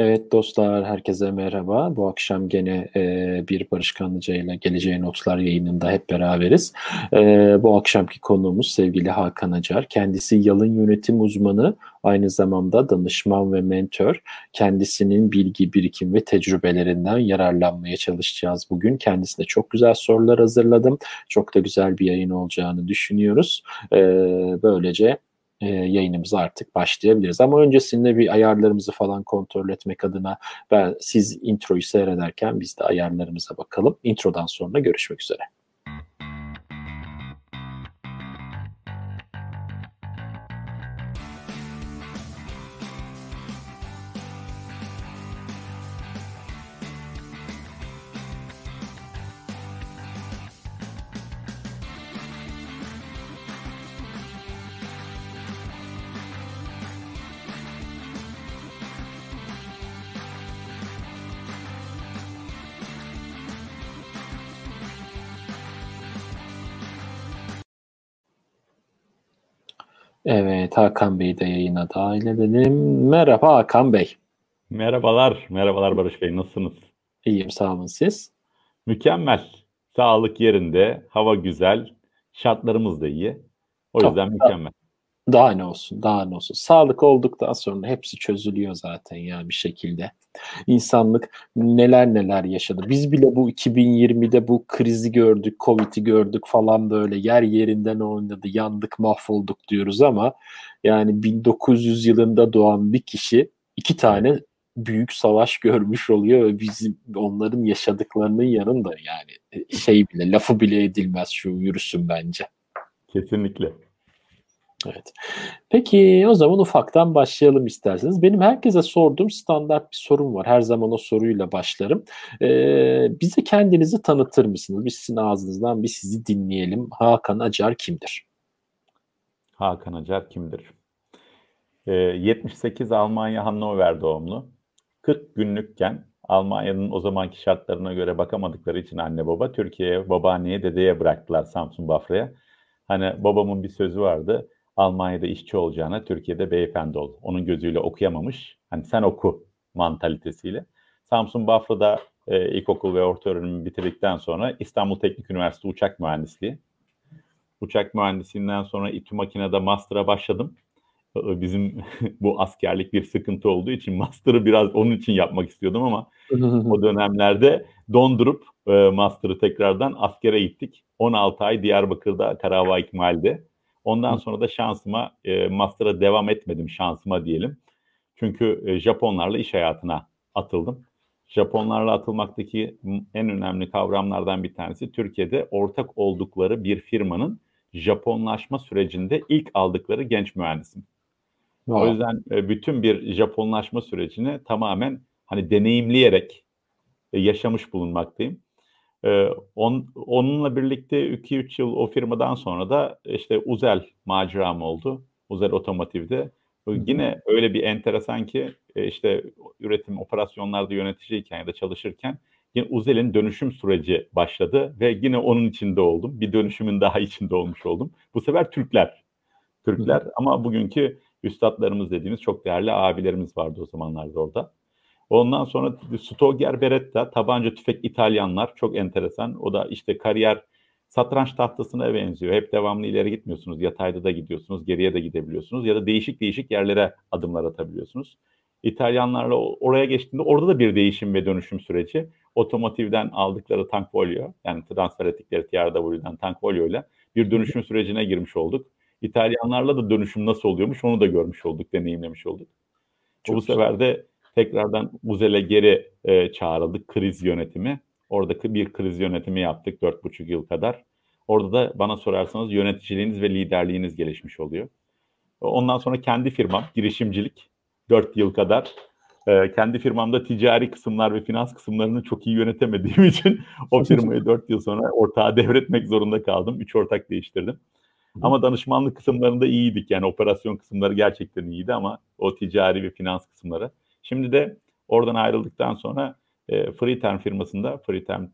Evet dostlar, herkese merhaba. Bu akşam gene bir Barışkanlıca ile Geleceğe Notlar yayınında hep beraberiz. Bu akşamki konuğumuz sevgili Hakan Acar. Kendisi yalın yönetim uzmanı, aynı zamanda danışman ve mentor. Kendisinin bilgi, birikim ve tecrübelerinden yararlanmaya çalışacağız bugün. Kendisine çok güzel sorular hazırladım. Çok da güzel bir yayın olacağını düşünüyoruz. Böylece yayınımıza artık başlayabiliriz. Ama öncesinde bir ayarlarımızı falan kontrol etmek adına siz introyu seyrederken biz de ayarlarımıza bakalım. Introdan sonra görüşmek üzere. Evet, Hakan Bey'i de yayına dahil edelim. Merhaba Hakan Bey. Merhabalar Barış Bey, nasılsınız? İyiyim, sağ olun, siz? Mükemmel, sağlık yerinde, hava güzel, şartlarımız da iyi. O yüzden mükemmel. Daha ne olsun. Sağlık olduktan sonra hepsi çözülüyor zaten ya bir şekilde. İnsanlık neler yaşadı. Biz bile bu 2020'de bu krizi gördük, Covid'i gördük falan, böyle yer yerinden oynadı, yandık, mahvolduk diyoruz ama yani 1900 yılında doğan bir kişi 2 tane büyük savaş görmüş oluyor ve bizim onların yaşadıklarının yanında yani lafı bile edilmez şu virüsün bence. Kesinlikle. Evet. Peki o zaman ufaktan başlayalım isterseniz. Benim herkese sorduğum standart bir sorum var. Her zaman o soruyla başlarım. Bize kendinizi tanıtır mısınız? Biz sizin ağzınızdan bir sizi dinleyelim. Hakan Acar kimdir? Hakan Acar kimdir? 78 Almanya Hannover doğumlu. 40 günlükken Almanya'nın o zamanki şartlarına göre bakamadıkları için anne baba Türkiye'ye, babaanneye, dedeye bıraktılar, Samsun Bafra'ya. Hani babamın bir sözü vardı. Almanya'da işçi olacağına Türkiye'de beyefendi ol. Onun gözüyle okuyamamış. Hani sen oku mantalitesiyle. Samsun Bafra'da ilkokul ve orta öğrenimi bitirdikten sonra İstanbul Teknik Üniversitesi Uçak Mühendisliği. Uçak Mühendisliğinden sonra İTÜ Makina'da master'a başladım. Bizim bu askerlik bir sıkıntı olduğu için master'ı biraz onun için yapmak istiyordum ama o dönemlerde dondurup master'ı tekrardan askere gittik. 16 ay Diyarbakır'da Karabağ İkmal'de. Ondan sonra da şansıma master'a devam etmedim, şansıma diyelim. Çünkü Japonlarla iş hayatına atıldım. Japonlarla atılmaktaki en önemli kavramlardan bir tanesi Türkiye'de ortak oldukları bir firmanın Japonlaşma sürecinde ilk aldıkları genç mühendisim. O yüzden bütün bir Japonlaşma sürecini tamamen deneyimleyerek yaşamış bulunmaktayım. Onunla birlikte 2-3 yıl o firmadan sonra da işte Uzel maceram oldu. Uzel Otomotiv'de. Yine öyle bir enteresan ki işte üretim operasyonlarda yöneticiyken ya da çalışırken yine Uzel'in dönüşüm süreci başladı ve yine onun içinde oldum. Bir dönüşümün daha içinde olmuş oldum. Bu sefer Türkler ama bugünkü üstadlarımız dediğimiz çok değerli abilerimiz vardı o zamanlarda orada. Ondan sonra Stoger Beretta, tabanca tüfek İtalyanlar, çok enteresan. O da işte kariyer satranç tahtasına benziyor. Hep devamlı ileri gitmiyorsunuz. Yatayda da gidiyorsunuz, geriye de gidebiliyorsunuz. Ya da değişik yerlere adımlar atabiliyorsunuz. İtalyanlarla oraya geçtiğinde orada da bir değişim ve dönüşüm süreci. Otomotivden aldıkları tank folyo, yani transfer ettikleri TRW'den tank folyoyla bir dönüşüm sürecine girmiş olduk. İtalyanlarla da dönüşüm nasıl oluyormuş onu da görmüş olduk, deneyimlemiş olduk. Bu sefer de tekrardan Uzel'e geri çağrıldık, kriz yönetimi. Orada bir kriz yönetimi yaptık 4,5 yıl kadar. Orada da bana sorarsanız yöneticiliğiniz ve liderliğiniz gelişmiş oluyor. Ondan sonra kendi firmam, girişimcilik 4 yıl kadar. Kendi firmamda ticari kısımlar ve finans kısımlarını çok iyi yönetemediğim için o firmayı 4 yıl sonra ortağa devretmek zorunda kaldım. 3 ortak değiştirdim. Ama danışmanlık kısımlarında iyiydik. Yani operasyon kısımları gerçekten iyiydi ama o ticari ve finans kısımları. Şimdi de oradan ayrıldıktan sonra Free Term firmasında, Free Term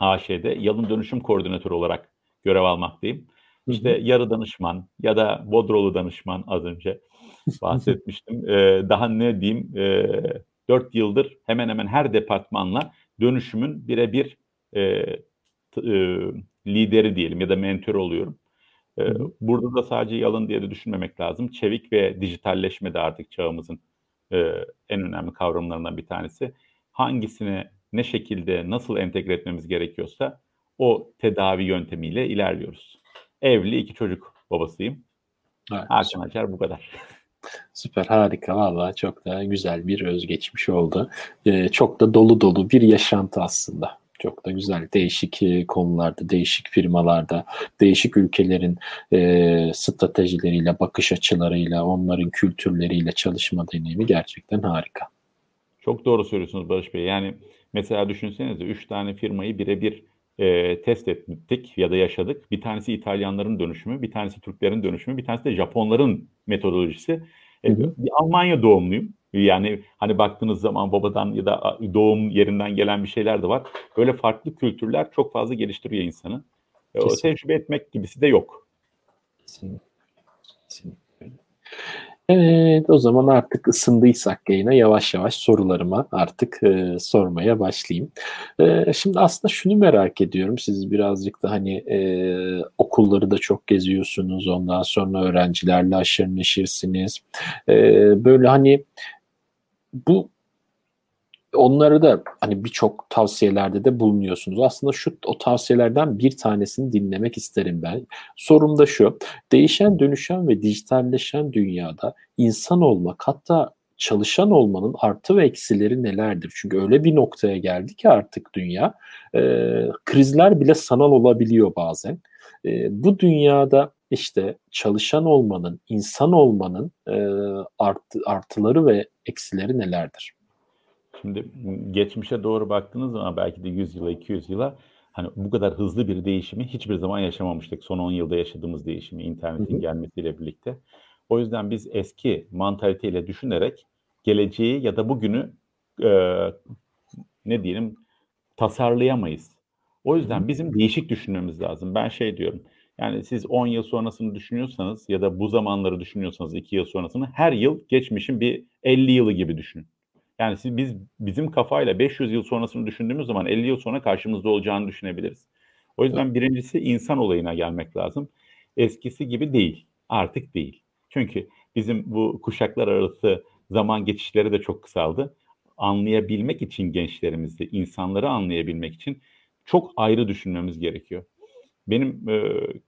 AŞ'de yalın dönüşüm koordinatörü olarak görev almaktayım. İşte yarı danışman ya da bodrolu danışman az önce bahsetmiştim. Daha ne diyeyim, 4 yıldır hemen hemen her departmanla dönüşümün birebir lideri diyelim ya da mentor oluyorum. Burada da sadece yalın diye de düşünmemek lazım. Çevik ve dijitalleşme de artık çağımızın en önemli kavramlarından bir tanesi. Hangisine ne şekilde nasıl entegre etmemiz gerekiyorsa o tedavi yöntemiyle ilerliyoruz. Evli, 2 çocuk babasıyım. Evet, Hakan Acar bu kadar. Süper, harika, valla çok da güzel bir özgeçmiş oldu. Çok da dolu dolu bir yaşantı aslında. Çok da güzel, değişik konularda, değişik firmalarda, değişik ülkelerin stratejileriyle, bakış açılarıyla, onların kültürleriyle çalışma deneyimi gerçekten harika. Çok doğru söylüyorsunuz Barış Bey. Yani mesela düşünsenize 3 tane firmayı birebir test ettik ya da yaşadık. Bir tanesi İtalyanların dönüşümü, bir tanesi Türklerin dönüşümü, bir tanesi de Japonların metodolojisi. Bir Almanya doğumluyum. Yani hani baktığınız zaman babadan ya da doğum yerinden gelen bir şeyler de var. Böyle farklı kültürler çok fazla geliştiriyor insanı. O tecrübe etmek gibisi de yok. Kesinlikle. Evet, o zaman artık ısındıysak yayına yavaş yavaş sorularıma artık sormaya başlayayım. Şimdi aslında şunu merak ediyorum. Siz birazcık da hani okulları da çok geziyorsunuz. Ondan sonra öğrencilerle aşırı neşirsiniz. Böyle hani bu onları da hani birçok tavsiyelerde de bulunuyorsunuz. Aslında o tavsiyelerden bir tanesini dinlemek isterim ben. Sorum da şu: değişen, dönüşen ve dijitalleşen dünyada insan olmak, hatta çalışan olmanın artı ve eksileri nelerdir? Çünkü öyle bir noktaya geldi ki artık dünya, krizler bile sanal olabiliyor bazen. Bu dünyada işte çalışan olmanın, insan olmanın artıları ve eksileri nelerdir? Şimdi geçmişe doğru baktığınız zaman belki de 100 yıla, 200 yıla hani bu kadar hızlı bir değişimi hiçbir zaman yaşamamıştık. Son 10 yılda yaşadığımız değişimi, internetin gelmesiyle birlikte. O yüzden biz eski mantaliteyle düşünerek geleceği ya da bugünü tasarlayamayız. O yüzden bizim değişik düşünmemiz lazım. Ben diyorum, yani siz 10 yıl sonrasını düşünüyorsanız ya da bu zamanları düşünüyorsanız 2 yıl sonrasını, her yıl geçmişin bir 50 yılı gibi düşünün. Yani bizim kafayla 500 yıl sonrasını düşündüğümüz zaman 50 yıl sonra karşımızda olacağını düşünebiliriz. O yüzden birincisi insan olayına gelmek lazım. Eskisi gibi değil, artık değil. Çünkü bizim bu kuşaklar arası zaman geçişleri de çok kısaldı. Anlayabilmek için gençlerimizi, insanları anlayabilmek için çok ayrı düşünmemiz gerekiyor. Benim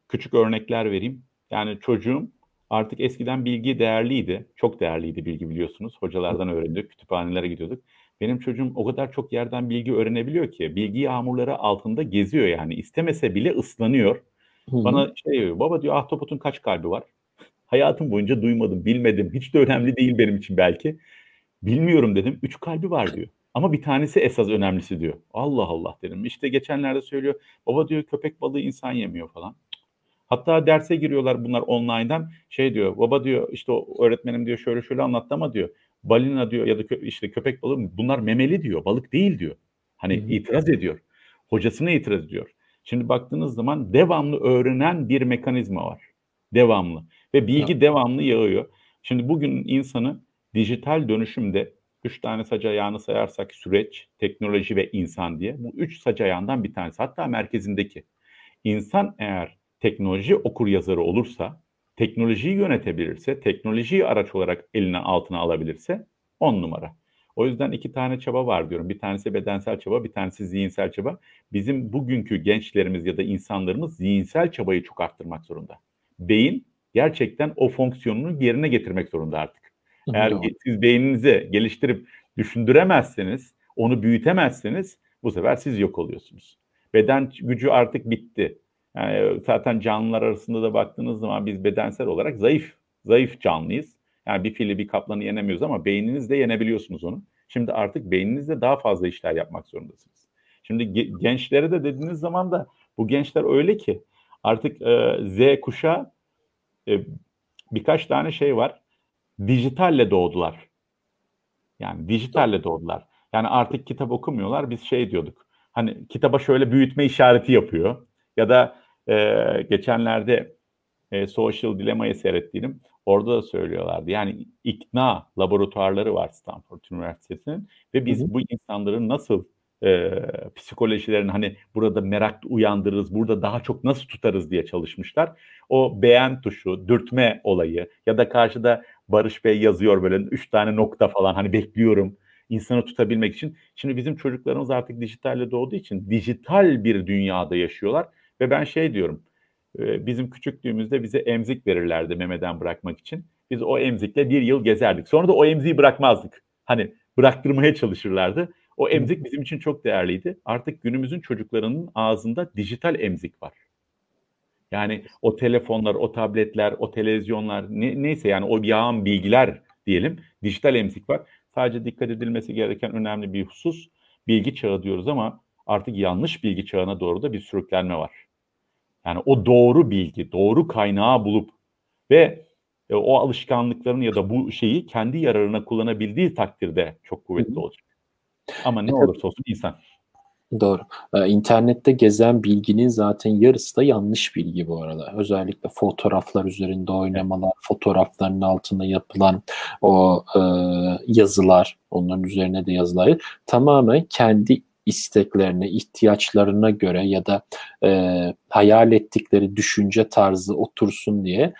küçük örnekler vereyim. Yani çocuğum artık, eskiden bilgi değerliydi. Çok değerliydi bilgi, biliyorsunuz. Hocalardan öğrendik, kütüphanelere gidiyorduk. Benim çocuğum o kadar çok yerden bilgi öğrenebiliyor ki. Bilgi yağmurları altında geziyor yani. İstemese bile ıslanıyor. Bana diyor, baba diyor, ahtapotun kaç kalbi var? Hayatım boyunca duymadım, bilmedim. Hiç de önemli değil benim için belki. Bilmiyorum dedim. 3 kalbi var diyor. Ama bir tanesi esas önemlisi diyor. Allah Allah dedim. İşte geçenlerde söylüyor. Baba diyor, köpek balığı insan yemiyor falan. Hatta derse giriyorlar bunlar online'dan. Diyor, baba diyor, işte öğretmenim diyor şöyle şöyle anlattı ama diyor, balina diyor ya da işte köpek balığı, bunlar memeli diyor, balık değil diyor. Hani itiraz ediyor. Hocasına itiraz ediyor. Şimdi baktığınız zaman devamlı öğrenen bir mekanizma var. Devamlı. Ve bilgi devamlı yağıyor. Şimdi bugün insanı dijital dönüşümde 3 tane sac ayağını sayarsak süreç, teknoloji ve insan diye. Bu 3 sac ayağından bir tanesi. Hatta merkezindeki. İnsan eğer teknoloji okuryazarı olursa, teknolojiyi yönetebilirse, teknolojiyi araç olarak eline altına alabilirse 10 numara. O yüzden 2 tane çaba var diyorum. Bir tanesi bedensel çaba, bir tanesi zihinsel çaba. Bizim bugünkü gençlerimiz ya da insanlarımız zihinsel çabayı çok arttırmak zorunda. Beyin gerçekten o fonksiyonunu yerine getirmek zorunda artık. Eğer siz beyninizi geliştirip düşündüremezseniz, onu büyütemezseniz bu sefer siz yok oluyorsunuz. Beden gücü artık bitti. Yani zaten canlılar arasında da baktığınız zaman biz bedensel olarak zayıf canlıyız. Yani bir fili, bir kaplanı yenemiyoruz ama beyninizle yenebiliyorsunuz onu. Şimdi artık beyninizle daha fazla işler yapmak zorundasınız. Şimdi gençlere de dediğiniz zaman da bu gençler öyle ki artık Z kuşağı birkaç tane var. Dijitalle doğdular. Yani dijitalle doğdular. Yani artık kitap okumuyorlar. Biz diyorduk. Hani kitaba şöyle büyütme işareti yapıyor. Ya da geçenlerde Social Dilemma'yı seyrettiğim, orada da söylüyorlardı. Yani ikna laboratuvarları var Stanford Üniversitesi'nin ve biz bu insanların nasıl psikolojilerini hani burada merak uyandırırız, burada daha çok nasıl tutarız diye çalışmışlar. O beğen tuşu, dürtme olayı ya da karşıda Barış Bey yazıyor böyle 3 tane nokta falan hani bekliyorum insanı tutabilmek için. Şimdi bizim çocuklarımız artık dijitalle doğduğu için dijital bir dünyada yaşıyorlar ve ben şey diyorum, bizim küçüklüğümüzde bize emzik verirlerdi memeden bırakmak için. Biz o emzikle bir yıl gezerdik. Sonra da o emziği bırakmazdık. Hani bıraktırmaya çalışırlardı. O emzik bizim için çok değerliydi. Artık günümüzün çocuklarının ağzında dijital emzik var. Yani o telefonlar, o tabletler, o televizyonlar neyse yani o yağan bilgiler diyelim. Dijital emzik var. Sadece dikkat edilmesi gereken önemli bir husus. Bilgi çağı diyoruz ama artık yanlış bilgi çağına doğru da bir sürüklenme var. Yani o doğru bilgi, doğru kaynağı bulup ve o alışkanlıkların ya da bu şeyi kendi yararına kullanabildiği takdirde çok kuvvetli olacak. Ama ne olursa olsun insan. Doğru. İnternette gezen bilginin zaten yarısı da yanlış bilgi bu arada. Özellikle fotoğraflar üzerinde oynamalar, fotoğrafların altında yapılan o yazılar, onların üzerine de yazılar tamamen kendi isteklerine, ihtiyaçlarına göre ya da hayal ettikleri düşünce tarzı otursun diye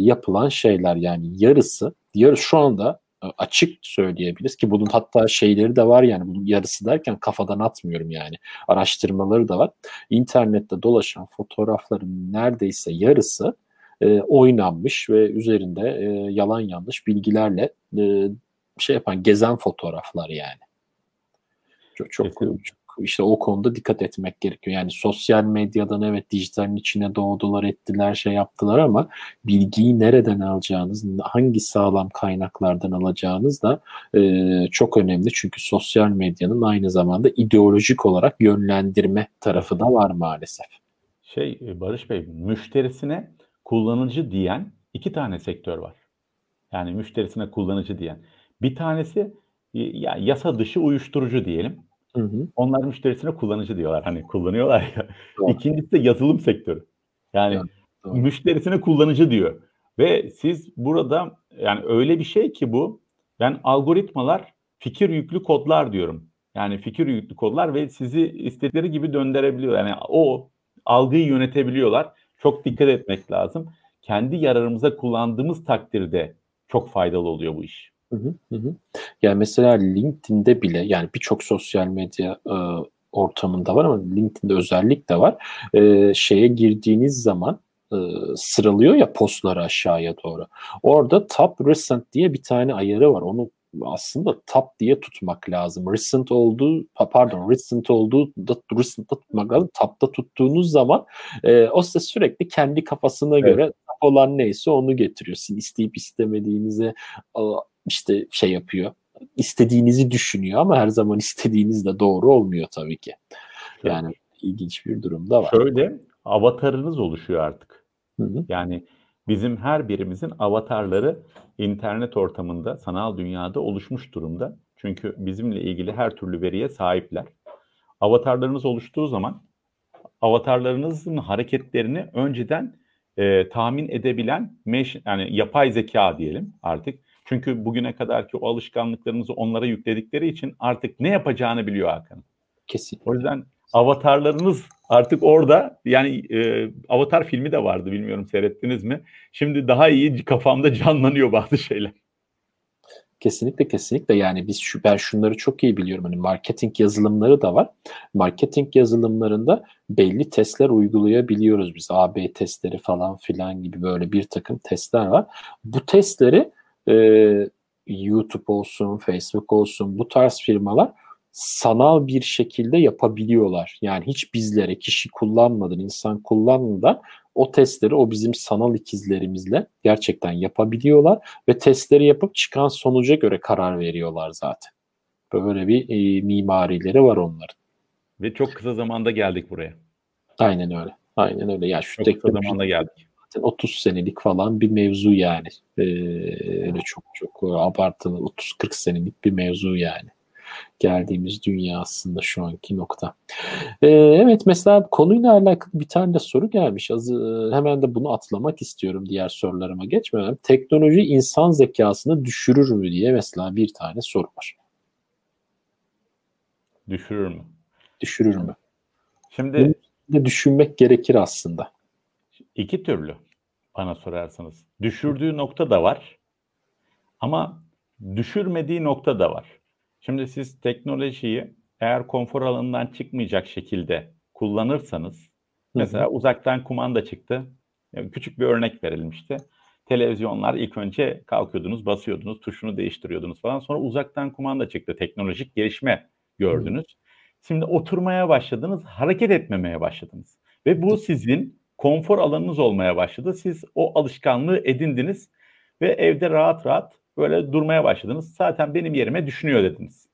yapılan şeyler. Yani yarısı şu anda açık söyleyebiliriz ki bunun hatta şeyleri de var yani bunun yarısı derken kafadan atmıyorum yani araştırmaları da var. İnternette dolaşan fotoğrafların neredeyse yarısı oynanmış ve üzerinde yalan yanlış bilgilerle gezen fotoğraflar yani. Çok işte o konuda dikkat etmek gerekiyor. Yani sosyal medyadan evet dijitalin içine doğdular, ettiler, yaptılar ama bilgiyi nereden alacağınız, hangi sağlam kaynaklardan alacağınız da çok önemli. Çünkü sosyal medyanın aynı zamanda ideolojik olarak yönlendirme tarafı da var maalesef. Barış Bey, müşterisine kullanıcı diyen 2 tane sektör var. Yani müşterisine kullanıcı diyen. Bir tanesi yasa dışı uyuşturucu diyelim. Onlar müşterisine kullanıcı diyorlar. Hani kullanıyorlar ya. Doğru. İkincisi de yazılım sektörü. Yani doğru. Müşterisine kullanıcı diyor. Ve siz burada yani öyle bir şey ki bu. Ben algoritmalar fikir yüklü kodlar diyorum. Yani fikir yüklü kodlar ve sizi istedikleri gibi döndürebiliyor. Yani o algıyı yönetebiliyorlar. Çok dikkat etmek lazım. Kendi yararımıza kullandığımız takdirde çok faydalı oluyor bu iş. Yani mesela LinkedIn'de bile yani birçok sosyal medya ortamında var ama LinkedIn'de özellikle var. Girdiğiniz zaman sıralıyor ya postları aşağıya doğru. Orada Top Recent diye bir tane ayarı var. Onu aslında top diye tutmak lazım. Recent olduğu da tutmak lazım. Top'ta tuttuğunuz zaman o size sürekli kendi kafasına göre olan neyse onu getiriyorsun. İsteyip istemediğinize yapıyor. İstediğinizi düşünüyor ama her zaman istediğiniz de doğru olmuyor tabii ki. Yani ilginç bir durum da var. Şöyle avatarınız oluşuyor artık. Yani bizim her birimizin avatarları internet ortamında, sanal dünyada oluşmuş durumda. Çünkü bizimle ilgili her türlü veriye sahipler. Avatarlarınız oluştuğu zaman avatarlarınızın hareketlerini önceden tahmin edebilen yani yapay zeka diyelim artık. Çünkü bugüne kadarki o alışkanlıklarımızı onlara yükledikleri için artık ne yapacağını biliyor Hakan. Kesinlikle. O yüzden avatarlarınız artık orada yani avatar filmi de vardı bilmiyorum seyrettiniz mi? Şimdi daha iyi kafamda canlanıyor bazı şeyler. Kesinlikle yani ben şunları çok iyi biliyorum. Hani marketing yazılımları da var. Marketing yazılımlarında belli testler uygulayabiliyoruz biz. AB testleri falan filan gibi böyle bir takım testler var. Bu testleri YouTube olsun, Facebook olsun bu tarz firmalar sanal bir şekilde yapabiliyorlar. Yani hiç bizlere kişi kullanmadan, insan kullanmadan o testleri o bizim sanal ikizlerimizle gerçekten yapabiliyorlar ve testleri yapıp çıkan sonuca göre karar veriyorlar zaten. Böyle bir mimarileri var onların. Ve çok kısa zamanda geldik buraya. Aynen öyle. Ya şu çok kısa zamanda geldik. 30 senelik falan bir mevzu yani. Öyle çok abartılı 30-40 senelik bir mevzu yani. geldiğimiz dünya aslında şu anki nokta. Evet, mesela konuyla alakalı bir tane de soru gelmiş. Hemen de bunu atlamak istiyorum diğer sorularıma geçmeden. Teknoloji insan zekasını düşürür mü diye mesela bir tane soru var. Düşürür mü? Düşürür mü? Şimdi de düşünmek gerekir aslında. İki türlü bana sorarsanız. Düşürdüğü nokta da var ama düşürmediği nokta da var. Şimdi siz teknolojiyi eğer konfor alanından çıkmayacak şekilde kullanırsanız, mesela uzaktan kumanda çıktı. Yani küçük bir örnek verelim işte. Televizyonlar ilk önce kalkıyordunuz, basıyordunuz, tuşunu değiştiriyordunuz falan. Sonra uzaktan kumanda çıktı. Teknolojik gelişme gördünüz. Şimdi oturmaya başladınız, hareket etmemeye başladınız. Ve bu sizin konfor alanınız olmaya başladı. Siz o alışkanlığı edindiniz ve evde rahat rahat böyle durmaya başladınız. Zaten benim yerime düşünüyor dediniz.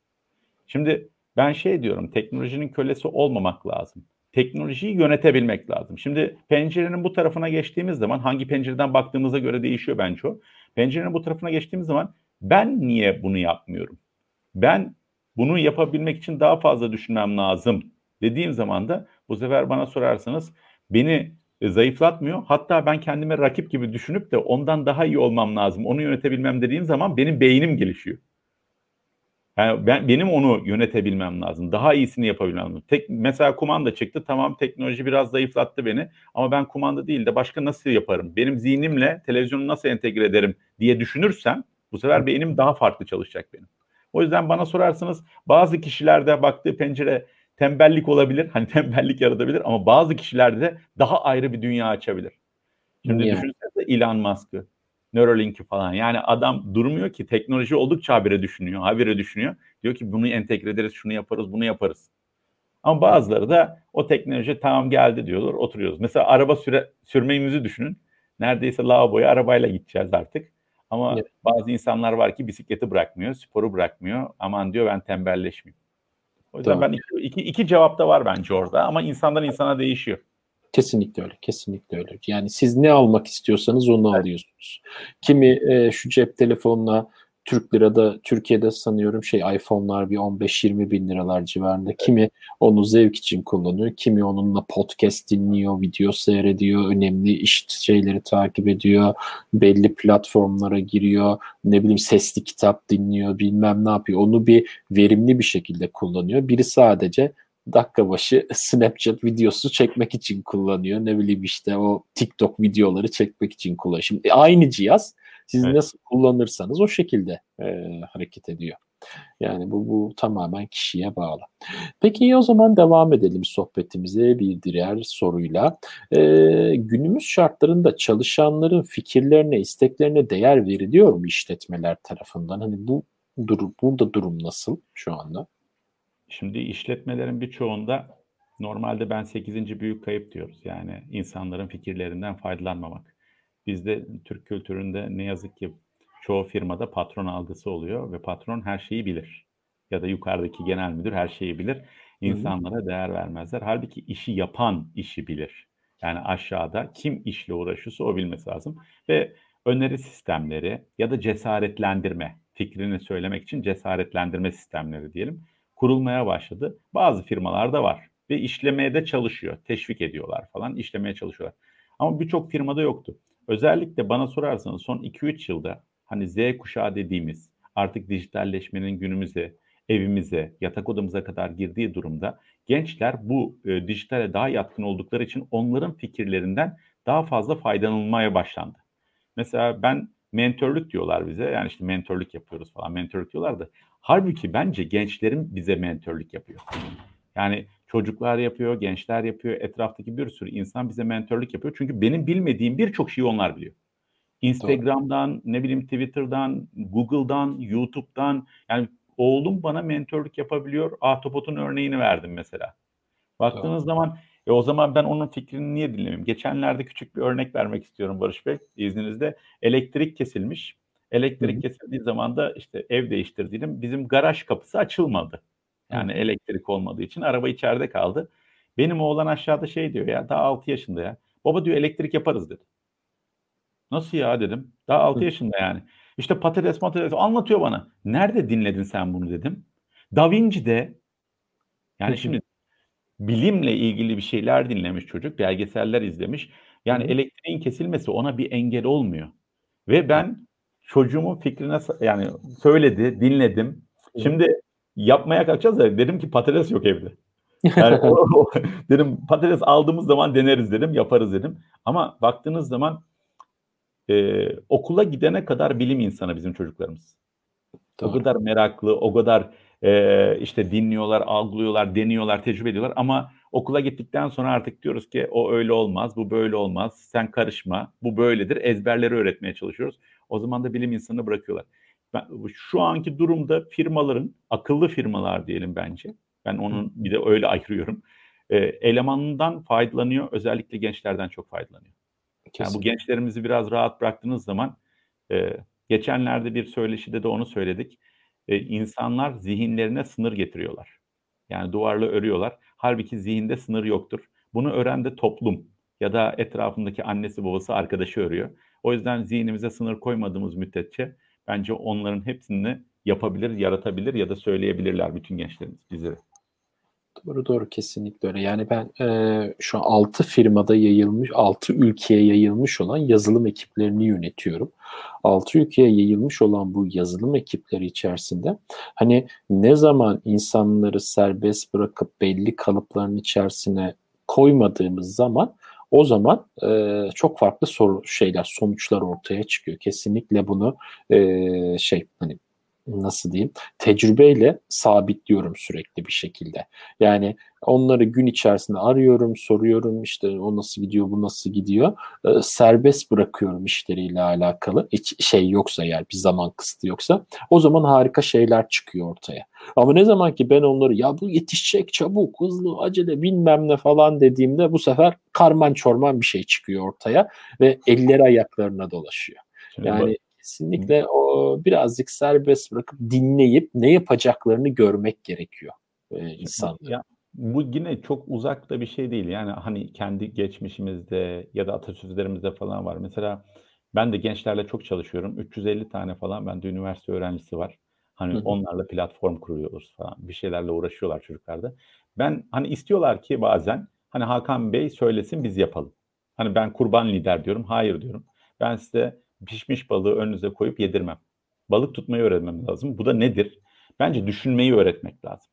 Şimdi ben diyorum, teknolojinin kölesi olmamak lazım. Teknolojiyi yönetebilmek lazım. Şimdi pencerenin bu tarafına geçtiğimiz zaman, hangi pencereden baktığımıza göre değişiyor bence o. Pencerenin bu tarafına geçtiğimiz zaman ben niye bunu yapmıyorum? Ben bunu yapabilmek için daha fazla düşünmem lazım dediğim zaman da bu sefer bana sorarsanız beni zayıflatmıyor. Hatta ben kendime rakip gibi düşünüp de ondan daha iyi olmam lazım, onu yönetebilmem dediğim zaman benim beynim gelişiyor. Yani benim onu yönetebilmem lazım. Daha iyisini yapabilmem lazım. Mesela kumanda çıktı, tamam, teknoloji biraz zayıflattı beni ama ben kumanda değil de başka nasıl yaparım? Benim zihnimle televizyonu nasıl entegre ederim diye düşünürsem bu sefer beynim daha farklı çalışacak benim. O yüzden bana sorarsanız bazı kişilerde baktığı pencere tembellik olabilir. Hani tembellik yaratabilir ama bazı kişilerde de daha ayrı bir dünya açabilir. Şimdi düşünsenize Elon Musk'ı, Neuralink'i falan. Yani adam durmuyor ki, teknoloji oldukça habire düşünüyor. Diyor ki bunu entegre ederiz, şunu yaparız, bunu yaparız. Ama bazıları da o teknoloji tamam geldi diyorlar, oturuyoruz. Mesela araba sürmemizi düşünün. Neredeyse lavaboya arabayla gideceğiz artık. Ama bazı insanlar var ki bisikleti bırakmıyor, sporu bırakmıyor. Aman diyor ben tembelleşmeyeyim. O yüzden ben iki cevap da var bence orada ama insandan insana değişiyor. Kesinlikle öyle. Yani siz ne almak istiyorsanız onu alıyorsunuz. Kimi şu cep telefonuna Türkiye'de sanıyorum iPhone'lar bir 15-20 bin liralar civarında. Evet. Kimi onu zevk için kullanıyor, kimi onunla podcast dinliyor, video seyrediyor, önemli şeyleri takip ediyor, belli platformlara giriyor, sesli kitap dinliyor, bilmem ne yapıyor. Onu bir verimli bir şekilde kullanıyor. Biri sadece dakika başı Snapchat videosu çekmek için kullanıyor. O TikTok videoları çekmek için kullanıyor. Şimdi aynı cihaz siz nasıl kullanırsanız o şekilde hareket ediyor. Yani bu tamamen kişiye bağlı. Peki o zaman devam edelim sohbetimize bir diğer soruyla. Günümüz şartlarında çalışanların fikirlerine, isteklerine değer veriliyor mu işletmeler tarafından? Burada durum nasıl şu anda? Şimdi işletmelerin birçoğunda normalde ben 8. büyük kayıp diyoruz. Yani insanların fikirlerinden faydalanmamak. Bizde Türk kültüründe ne yazık ki çoğu firmada patron algısı oluyor ve patron her şeyi bilir. Ya da yukarıdaki genel müdür her şeyi bilir. İnsanlara değer vermezler. Halbuki işi yapan işi bilir. Yani aşağıda kim işle uğraşıyorsa o bilmesi lazım. Ve öneri sistemleri ya da cesaretlendirme, fikrini söylemek için cesaretlendirme sistemleri diyelim, kurulmaya başladı. Bazı firmalarda var ve işlemeye de çalışıyor. Teşvik ediyorlar falan, işlemeye çalışıyorlar. Ama birçok firmada yoktu. Özellikle bana sorarsanız son 2-3 yılda hani Z kuşağı dediğimiz artık dijitalleşmenin günümüze, evimize, yatak odamıza kadar girdiği durumda gençler bu dijitale daha yatkın oldukları için onların fikirlerinden daha fazla faydalanılmaya başlandı. Mesela ben mentörlük diyorlar bize, yani işte mentörlük yapıyoruz falan, mentörlük diyorlar da halbuki bence gençlerin bize mentörlük yapıyor. Yani çocuklar yapıyor, gençler yapıyor, etraftaki bir sürü insan bize mentörlük yapıyor. Çünkü benim bilmediğim birçok şeyi onlar biliyor. Instagram'dan, Twitter'dan, Google'dan, YouTube'dan. Yani oğlum bana mentörlük yapabiliyor. Ahtapot'un örneğini verdim mesela. Baktığınız zaman o zaman ben onun fikrini niye dinlemeyeyim? Geçenlerde küçük bir örnek vermek istiyorum Barış Bey, izninizle. Elektrik kesilmiş. Elektrik kesildiği zaman da işte ev değiştirdiğim bizim garaj kapısı açılmadı. Yani elektrik olmadığı için araba içeride kaldı. Benim oğlan aşağıda diyor ya, daha 6 yaşında ya. Baba diyor elektrik yaparız dedi. Nasıl ya dedim. Daha 6 yaşında yani. İşte patates anlatıyor bana. Nerede dinledin sen bunu dedim. Da Vinci'de, yani şimdi bilimle ilgili bir şeyler dinlemiş çocuk, belgeseller izlemiş. Yani elektriğin kesilmesi ona bir engel olmuyor. Ve ben çocuğumun fikrine, yani söyledi, dinledim. Şimdi yapmaya kalkacağız da dedim ki patates yok evde. Yani dedim patates aldığımız zaman deneriz dedim, yaparız dedim. Ama baktığınız zaman okula gidene kadar bilim insanı bizim çocuklarımız. Doğru. O kadar meraklı, o kadar işte dinliyorlar, algılıyorlar, deniyorlar, tecrübe ediyorlar. Ama okula gittikten sonra artık diyoruz ki o öyle olmaz, bu böyle olmaz, sen karışma, bu böyledir. Ezberleri öğretmeye çalışıyoruz. O zaman da bilim insanını bırakıyorlar. Şu anki durumda firmaların, akıllı firmalar diyelim bence. Ben onun bir de öyle ayırıyorum. Elemanından faydalanıyor, özellikle gençlerden çok faydalanıyor. Yani bu gençlerimizi biraz rahat bıraktığınız zaman, geçenlerde bir söyleşide de onu söyledik. İnsanlar zihinlerine sınır getiriyorlar. Yani duvarla örüyorlar. Halbuki zihinde sınır yoktur. Bunu öğren de toplum ya da etrafındaki annesi, babası, arkadaşı örüyor. O yüzden zihnimize sınır koymadığımız müddetçe bence onların hepsini yapabilir, yaratabilir ya da söyleyebilirler bütün gençlerimiz bizlere. Doğru, kesinlikle öyle. Yani ben şu an 6 firmada yayılmış, 6 ülkeye yayılmış olan yazılım ekiplerini yönetiyorum. 6 ülkeye yayılmış olan bu yazılım ekipleri içerisinde hani ne zaman insanları serbest bırakıp belli kalıpların içerisine koymadığımız zaman o zaman çok farklı sonuçlar ortaya çıkıyor. Kesinlikle bunu tecrübeyle sabitliyorum sürekli bir şekilde. Yani onları gün içerisinde arıyorum, soruyorum, işte o nasıl gidiyor, bu nasıl gidiyor. Serbest bırakıyorum işleriyle alakalı. Hiç şey yoksa, eğer bir zaman kısıtı yoksa, o zaman harika şeyler çıkıyor ortaya. Ama ne zaman ki ben onları ya bu yetişecek, çabuk, hızlı, acele, bilmem ne falan dediğimde bu sefer karman çorman bir şey çıkıyor ortaya ve elleri ayaklarına dolaşıyor. Yani kesinlikle o birazcık serbest bırakıp dinleyip ne yapacaklarını görmek gerekiyor insanlara. Bu yine çok uzakta bir şey değil. Yani hani kendi geçmişimizde ya da atasözlerimizde falan var. Mesela ben de gençlerle çok çalışıyorum. 350 tane falan bende üniversite öğrencisi var. Hani onlarla platform kuruyoruz falan. Bir şeylerle uğraşıyorlar çocuklarda. Ben hani istiyorlar ki bazen hani Hakan Bey söylesin biz yapalım. Hani ben kurban lider diyorum. Hayır diyorum. Ben size pişmiş balığı önünüze koyup yedirmem. Balık tutmayı öğretmem lazım. Bu da nedir? Bence düşünmeyi öğretmek lazım.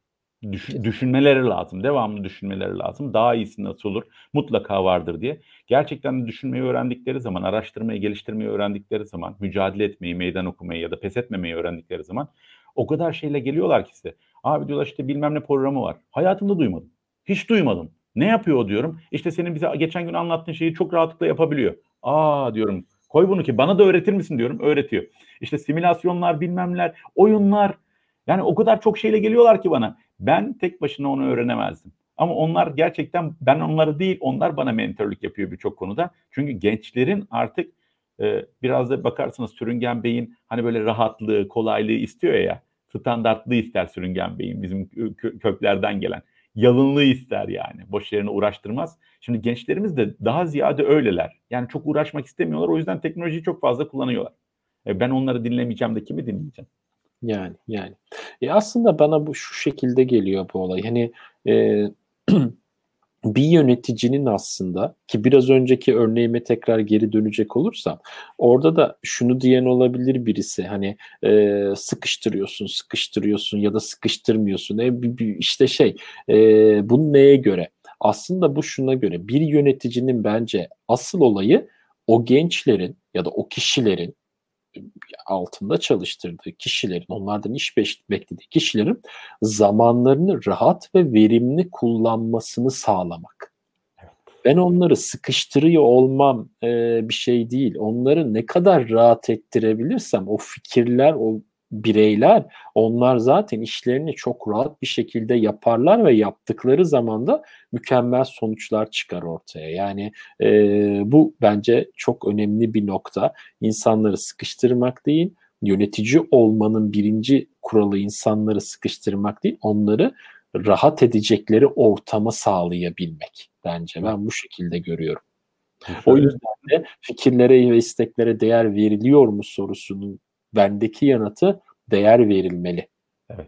Düşünmeleri lazım. Devamlı düşünmeleri lazım. Daha iyisi nasıl olur? Mutlaka vardır diye. Gerçekten düşünmeyi öğrendikleri zaman, araştırmayı, geliştirmeyi öğrendikleri zaman, mücadele etmeyi, meydan okumayı ya da pes etmemeyi öğrendikleri zaman o kadar şeyle geliyorlar ki size. Abi diyorlar işte bilmem ne programı var. Hayatımda duymadım. Hiç duymadım. Ne yapıyor o diyorum. İşte senin bize geçen gün anlattığın şeyi çok rahatlıkla yapabiliyor. Aa diyorum. Koy bunu ki bana da öğretir misin diyorum. Öğretiyor. İşte simülasyonlar, bilmemler, oyunlar. Yani o kadar çok şeyle geliyorlar ki bana. Ben tek başına onu öğrenemezdim. Ama onlar gerçekten, ben onları değil, onlar bana mentörlük yapıyor birçok konuda. Çünkü gençlerin artık biraz da bakarsanız Sürüngen Bey'in hani böyle rahatlığı, kolaylığı istiyor ya. Standartlığı ister Sürüngen Bey'in, bizim köklerden gelen. Yalınlığı ister yani. Boş yerine uğraştırmaz. Şimdi gençlerimiz de daha ziyade öyleler. Yani çok uğraşmak istemiyorlar. O yüzden teknolojiyi çok fazla kullanıyorlar. Ben onları dinlemeyeceğim de kimi dinleyeceğim? Yani. Aslında bana bu şu şekilde geliyor bu olay. Hani bir yöneticinin aslında, ki biraz önceki örneğime tekrar geri dönecek olursam, orada da şunu diyen olabilir birisi, hani sıkıştırıyorsun ya da sıkıştırmıyorsun. Bunun neye göre? Aslında bu şuna göre. Bir yöneticinin bence asıl olayı o gençlerin ya da o kişilerin, altında çalıştırdığı kişilerin, onlardan iş beklediği kişilerin zamanlarını rahat ve verimli kullanmasını sağlamak. Ben onları sıkıştırıyor olmam bir şey değil. Onları ne kadar rahat ettirebilirsem, o fikirler, o bireyler, onlar zaten işlerini çok rahat bir şekilde yaparlar ve yaptıkları zaman da mükemmel sonuçlar çıkar ortaya. Yani bu bence çok önemli bir nokta. İnsanları sıkıştırmak değil, yönetici olmanın birinci kuralı insanları sıkıştırmak değil, onları rahat edecekleri ortamı sağlayabilmek bence. Ben bu şekilde görüyorum. O yüzden de fikirlere ve isteklere değer veriliyor mu sorusunun bendeki yanıtı değer verilmeli. Evet.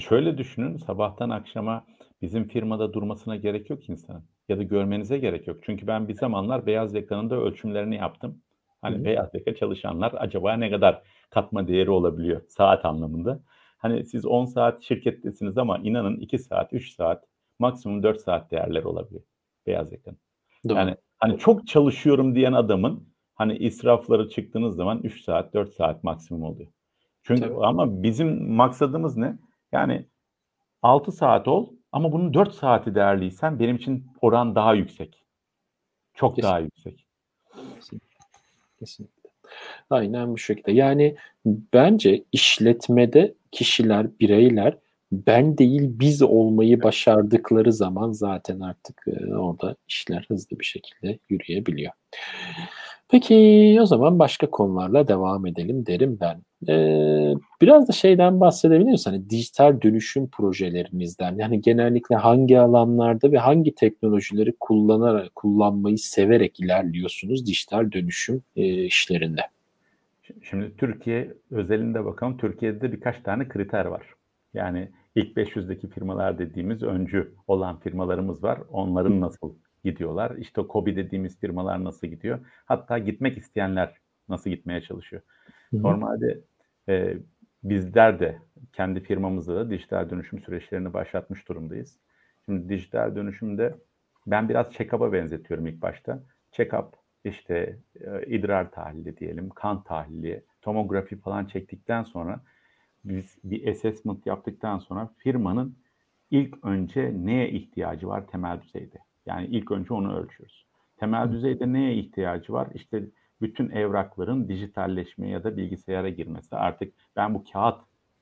Şöyle düşünün, sabahtan akşama bizim firmada durmasına gerek yok insanın. Ya da görmenize gerek yok. Çünkü ben bir zamanlar beyaz yakanın da ölçümlerini yaptım. Hani beyaz yaka çalışanlar acaba ne kadar katma değeri olabiliyor saat anlamında. Hani siz 10 saat şirkettesiniz ama inanın 2 saat, 3 saat, maksimum 4 saat değerleri olabiliyor beyaz yakanın. Yani hani çok çalışıyorum diyen adamın hani israfları çıktığınız zaman 3 saat, 4 saat maksimum oluyor. Çünkü tabii. Ama bizim maksadımız ne? Yani 6 saat ol ama bunun 4 saati değerliysen benim için oran daha yüksek. Çok kesinlikle. Daha yüksek. Kesinlikle. Aynen bu şekilde. Yani bence işletmede kişiler, bireyler ben değil biz olmayı başardıkları zaman zaten artık orada işler hızlı bir şekilde yürüyebiliyor. Peki o zaman başka konularla devam edelim derim ben. Biraz da şeyden bahsedebilir misin? Hani dijital dönüşüm projelerinizden. Yani genellikle hangi alanlarda ve hangi teknolojileri kullanmayı severek ilerliyorsunuz dijital dönüşüm işlerinde? Şimdi Türkiye özelinde bakalım. Türkiye'de birkaç tane kriter var. Yani ilk 500'deki firmalar dediğimiz öncü olan firmalarımız var. Onların nasıl gidiyorlar? İşte KOBİ dediğimiz firmalar nasıl gidiyor? Hatta gitmek isteyenler nasıl gitmeye çalışıyor? Hı-hı. Normalde bizler de kendi firmamızda da dijital dönüşüm süreçlerini başlatmış durumdayız. Şimdi dijital dönüşümde ben biraz check-up'a benzetiyorum ilk başta. Check-up işte idrar tahlili diyelim, kan tahlili, tomografi falan çektikten sonra biz bir assessment yaptıktan sonra firmanın ilk önce neye ihtiyacı var temel düzeyde? Yani ilk önce onu ölçüyoruz. Temel düzeyde neye ihtiyacı var? İşte bütün evrakların dijitalleşmeye ya da bilgisayara girmesi. Artık ben bu kağıt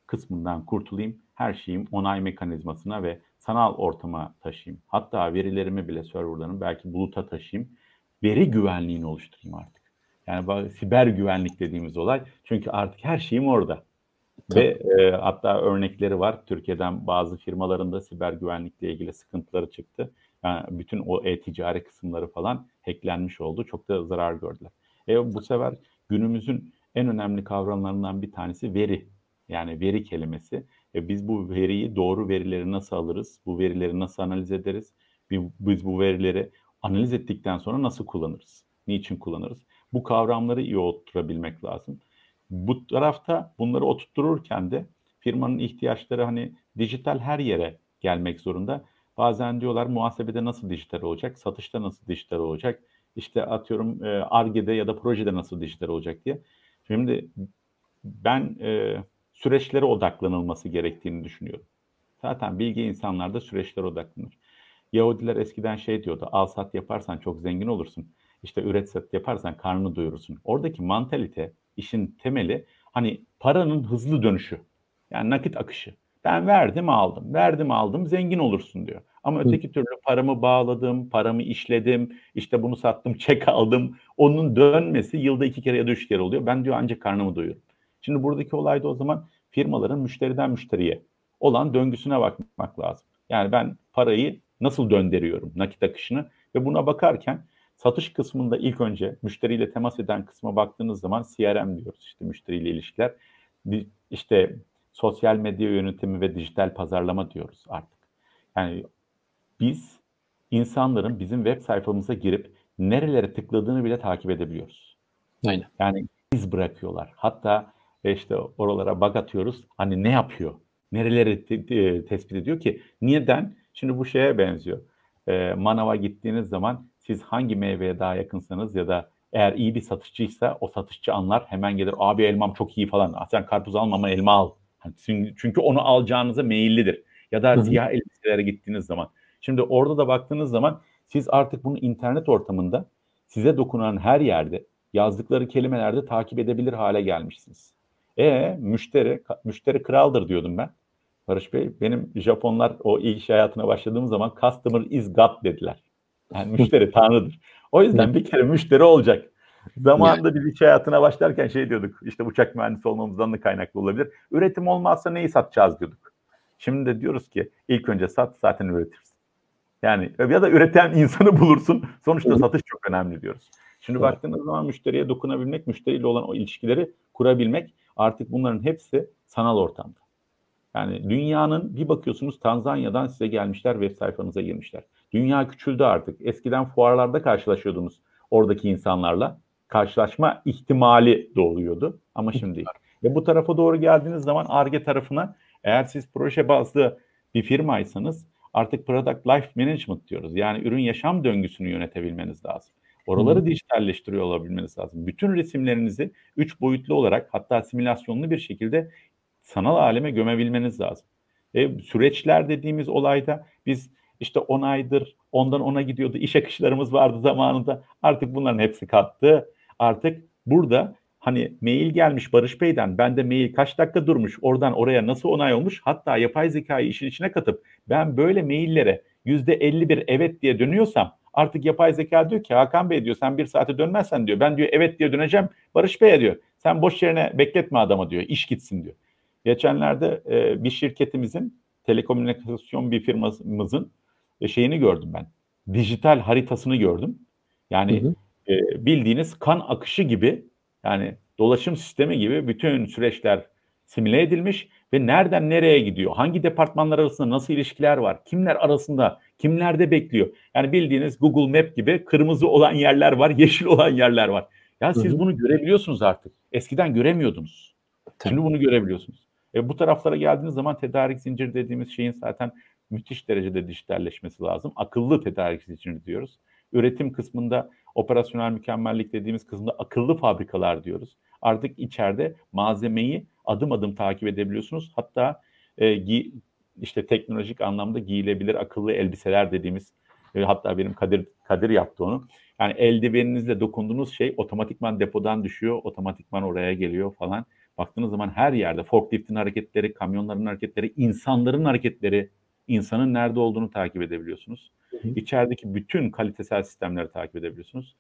kısmından kurtulayım, her şeyim onay mekanizmasına ve sanal ortama taşıyayım. Hatta verilerimi bile serverların belki buluta taşıyayım. Veri güvenliğini oluşturayım artık. Yani siber güvenlik dediğimiz olay. Çünkü artık her şeyim orada. Ve hatta örnekleri var. Türkiye'den bazı firmalarında siber güvenlikle ilgili sıkıntıları çıktı. Yani bütün o e-ticari kısımları falan hacklenmiş oldu. Çok da zarar gördüler. Bu sefer günümüzün en önemli kavramlarından bir tanesi veri. Yani veri kelimesi. Biz bu veriyi, doğru verileri nasıl alırız? Bu verileri nasıl analiz ederiz? Biz bu verileri analiz ettikten sonra nasıl kullanırız? Niçin kullanırız? Bu kavramları iyi oturtabilmek lazım. Bu tarafta bunları oturttururken de firmanın ihtiyaçları hani dijital her yere gelmek zorunda. Bazen diyorlar muhasebede nasıl dijital olacak, satışta nasıl dijital olacak, işte atıyorum ARGE'de ya da projede nasıl dijital olacak diye. Şimdi ben süreçlere odaklanılması gerektiğini düşünüyorum. Zaten bilgi insanlarda süreçlere odaklanır. Yahudiler eskiden şey diyordu, al sat yaparsan çok zengin olursun, işte üret sat yaparsan karnını doyurursun. Oradaki mantalite, işin temeli hani paranın hızlı dönüşü, yani nakit akışı. Ben verdim aldım, verdim aldım zengin olursun diyor. Ama öteki türlü paramı bağladım, paramı işledim, işte bunu sattım, çek aldım. Onun dönmesi yılda 2 kere ya da 3 kere oluyor. Ben diyor ancak karnımı doyururum. Şimdi buradaki olay da o zaman firmaların müşteriden müşteriye olan döngüsüne bakmak lazım. Yani ben parayı nasıl döndürüyorum, nakit akışını ve buna bakarken satış kısmında ilk önce müşteriyle temas eden kısma baktığınız zaman CRM diyoruz. İşte müşteriyle ilişkiler, işte sosyal medya yönetimi ve dijital pazarlama diyoruz artık. Yani biz insanların bizim web sayfamıza girip nerelere tıkladığını bile takip edebiliyoruz. Aynen. Yani iz bırakıyorlar. Hatta işte oralara bak atıyoruz. Hani ne yapıyor? Nereleri tespit ediyor ki? Neden? Şimdi bu şeye benziyor. Manava gittiğiniz zaman siz hangi meyveye daha yakınsanız ya da eğer iyi bir satışçıysa o satışçı anlar, hemen gelir. Abi elmam çok iyi falan. Sen karpuz alma ama elma al. Çünkü onu alacağınıza meyillidir. Ya da siyah elbiselere gittiğiniz zaman. Şimdi orada da baktığınız zaman siz artık bunu internet ortamında size dokunan her yerde yazdıkları kelimelerde takip edebilir hale gelmişsiniz. Müşteri kraldır diyordum ben. Barış Bey, benim Japonlar o iş hayatına başladığım zaman customer is God dediler. Yani müşteri tanrıdır. O yüzden bir kere müşteri olacak. Zamanında biz iş hayatına başlarken şey diyorduk, işte uçak mühendisi olmamızdan da kaynaklı olabilir. Üretim olmazsa neyi satacağız diyorduk. Şimdi de diyoruz ki ilk önce sat, zaten üretirsin. Yani ya da üreten insanı bulursun. Sonuçta satış çok önemli diyoruz. Şimdi baktığınız zaman müşteriye dokunabilmek, müşteriyle olan o ilişkileri kurabilmek, artık bunların hepsi sanal ortamda. Yani dünyanın bir bakıyorsunuz Tanzanya'dan size gelmişler, web sayfanıza girmişler. Dünya küçüldü artık. Eskiden fuarlarda karşılaşıyordunuz oradaki insanlarla. Karşılaşma ihtimali doğuyordu ama şimdi değil. Ve bu tarafa doğru geldiğiniz zaman ARGE tarafına, eğer siz proje bazlı bir firmaysanız artık product life management diyoruz. Yani ürün yaşam döngüsünü yönetebilmeniz lazım. Oraları dijitalleştiriyor olabilmeniz lazım. Bütün resimlerinizi 3 boyutlu olarak, hatta simülasyonlu bir şekilde sanal aleme gömebilmeniz lazım. Süreçler dediğimiz olayda biz işte 10 aydır ondan ona gidiyordu. İş akışlarımız vardı zamanında. Artık bunların hepsi kalktı. Artık burada hani mail gelmiş Barış Bey'den, ben de mail kaç dakika durmuş, oradan oraya nasıl onay olmuş, hatta yapay zekayı işin içine katıp ben böyle maillere %51 evet diye dönüyorsam artık yapay zeka diyor ki Hakan Bey diyor, sen bir saate dönmezsen diyor ben diyor evet diye döneceğim Barış Bey'e diyor, sen boş yerine bekletme adamı diyor, iş gitsin diyor. Geçenlerde bir şirketimizin, telekomünikasyon bir firmamızın şeyini gördüm ben, dijital haritasını gördüm. Yani bildiğiniz kan akışı gibi, yani dolaşım sistemi gibi bütün süreçler simüle edilmiş ve nereden nereye gidiyor, hangi departmanlar arasında nasıl ilişkiler var, kimler arasında, kimler de bekliyor. Yani bildiğiniz Google Map gibi kırmızı olan yerler var, yeşil olan yerler var. Ya siz bunu görebiliyorsunuz artık. Eskiden göremiyordunuz. Şimdi bunu görebiliyorsunuz. Bu taraflara geldiğiniz zaman tedarik zinciri dediğimiz şeyin zaten müthiş derecede dijitalleşmesi lazım. Akıllı tedarik zinciri diyoruz. Üretim kısmında operasyonel mükemmellik dediğimiz kısımda akıllı fabrikalar diyoruz. Artık içeride malzemeyi adım adım takip edebiliyorsunuz. Hatta işte teknolojik anlamda giyilebilir akıllı elbiseler dediğimiz, hatta benim Kadir yaptı onu. Yani eldiveninizle dokunduğunuz şey otomatikman depodan düşüyor, otomatikman oraya geliyor falan. Baktığınız zaman her yerde forkliftin hareketleri, kamyonların hareketleri, insanların hareketleri, insanın nerede olduğunu takip edebiliyorsunuz. İçerideki bütün kalitesel sistemleri takip edebiliyorsunuz.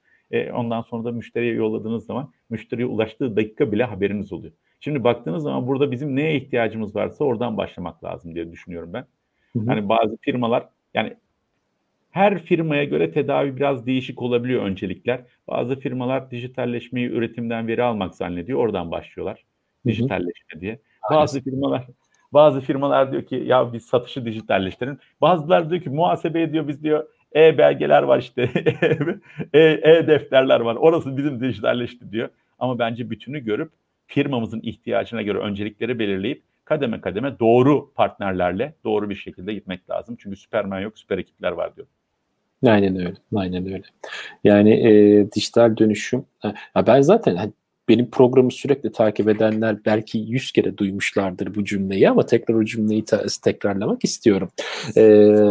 Ondan sonra da müşteriye yolladığınız zaman müşteriye ulaştığı dakika bile haberiniz oluyor. Şimdi baktığınız zaman burada bizim neye ihtiyacımız varsa oradan başlamak lazım diye düşünüyorum ben. Hani bazı firmalar, yani her firmaya göre tedavi biraz değişik olabiliyor öncelikler. Bazı firmalar dijitalleşmeyi üretimden veri almak zannediyor. Oradan başlıyorlar. Dijitalleşme diye. Bazı firmalar diyor ki ya biz satışı dijitalleştirelim. Bazılar diyor ki muhasebeye diyor biz diyor e-belgeler var işte, e-defterler var. Orası bizim dijitalleşti diyor. Ama bence bütünü görüp firmamızın ihtiyacına göre öncelikleri belirleyip kademe kademe doğru partnerlerle doğru bir şekilde gitmek lazım. Çünkü Süperman yok, süper ekipler var diyor. Aynen öyle. Yani dijital dönüşüm. Ya ben zaten... Benim programı sürekli takip edenler belki 100 kere duymuşlardır bu cümleyi ama tekrar o cümleyi tekrarlamak istiyorum.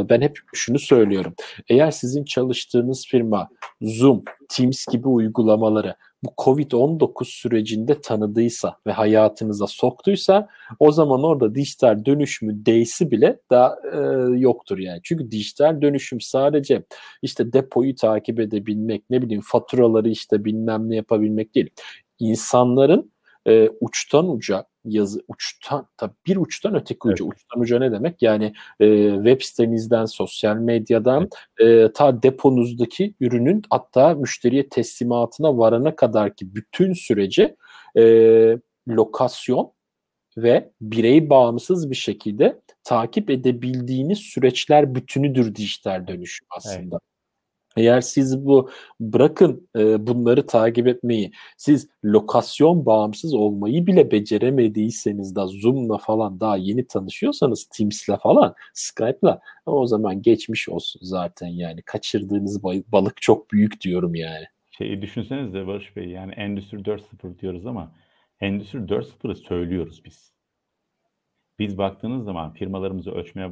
Ben hep şunu söylüyorum. Eğer sizin çalıştığınız firma Zoom, Teams gibi uygulamaları bu COVID-19 sürecinde tanıdıysa ve hayatınıza soktuysa o zaman orada dijital dönüşümü deysi bile daha yoktur yani. Çünkü dijital dönüşüm sadece işte depoyu takip edebilmek, ne bileyim faturaları işte bilmem ne yapabilmek değil. İnsanların uçtan uca ne demek? Yani web sitenizden, sosyal medyadan ta deponuzdaki ürünün hatta müşteriye teslimatına varana kadar ki bütün süreci lokasyon ve birey bağımsız bir şekilde takip edebildiğiniz süreçler bütünüdür dijital dönüşüm aslında. Evet. Eğer siz bırakın bunları takip etmeyi, siz lokasyon bağımsız olmayı bile beceremediyseniz da Zoom'la falan daha yeni tanışıyorsanız, Teams'la falan, Skype'la, o zaman geçmiş olsun zaten yani. Kaçırdığınız balık çok büyük diyorum yani. Düşünseniz de Barış Bey, yani Endüstri 4.0 diyoruz ama Endüstri 4.0'ı söylüyoruz biz. Biz baktığınız zaman firmalarımızı ölçmeye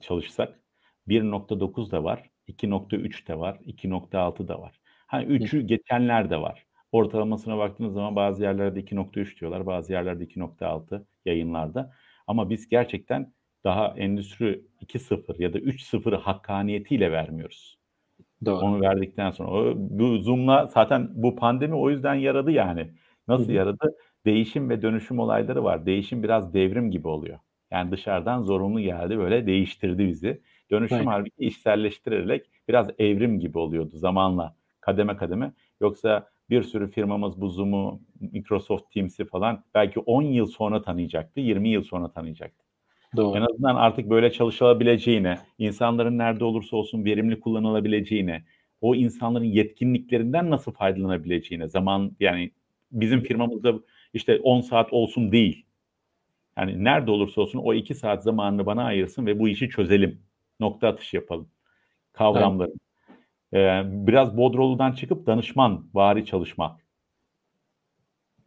çalışsak 1.9 da var. 2.3 de var, 2.6 da var. Hani 3'ü geçenler de var. Ortalamasına baktığınız zaman bazı yerlerde 2.3 diyorlar, bazı yerlerde 2.6 yayınlarda. Ama biz gerçekten daha Endüstri 2.0 ya da 3.0'ı hakkaniyetiyle vermiyoruz. Doğru. Onu verdikten sonra bu Zoom'la zaten bu pandemi o yüzden yaradı yani. Nasıl yaradı? Değişim ve dönüşüm olayları var. Değişim biraz devrim gibi oluyor. Yani dışarıdan zorunlu geldi, böyle değiştirdi bizi. Dönüşüm halbuki işselleştirilerek biraz evrim gibi oluyordu zamanla, kademe kademe. Yoksa bir sürü firmamız bu Zoom'u, Microsoft Teams'i falan belki 10 yıl sonra tanıyacaktı, 20 yıl sonra tanıyacaktı. Doğru. En azından artık böyle çalışılabileceğine, insanların nerede olursa olsun verimli kullanılabileceğine, o insanların yetkinliklerinden nasıl faydalanabileceğine, zaman yani bizim firmamızda işte 10 saat olsun değil. Yani nerede olursa olsun o 2 saat zamanını bana ayırsın ve bu işi çözelim. Nokta atışı yapalım. Kavramları. Evet. Biraz Bodrolu'dan çıkıp danışman vari çalışmak.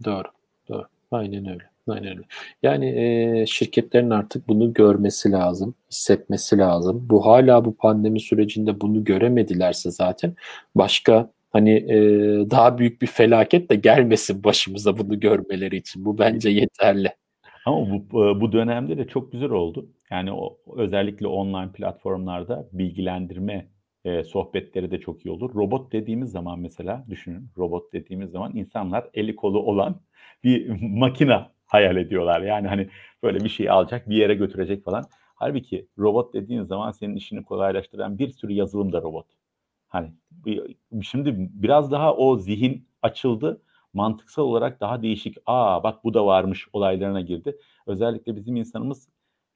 Doğru. Doğru. Aynen öyle. Aynen öyle. Yani şirketlerin artık bunu görmesi lazım, hissetmesi lazım. Bu hala bu pandemi sürecinde bunu göremedilerse zaten başka hani daha büyük bir felaket de gelmesin başımıza bunu görmeleri için. Bu bence yeterli. Ama bu dönemde de çok güzel oldu. Yani özellikle online platformlarda bilgilendirme sohbetleri de çok iyi olur. Robot dediğimiz zaman mesela düşünün. Robot dediğimiz zaman insanlar eli kolu olan bir makina hayal ediyorlar. Yani hani böyle bir şey alacak, bir yere götürecek falan. Halbuki robot dediğin zaman senin işini kolaylaştıran bir sürü yazılım da robot. Hani şimdi biraz daha o zihin açıldı. Mantıksal olarak daha değişik, bak bu da varmış olaylarına girdi. Özellikle bizim insanımız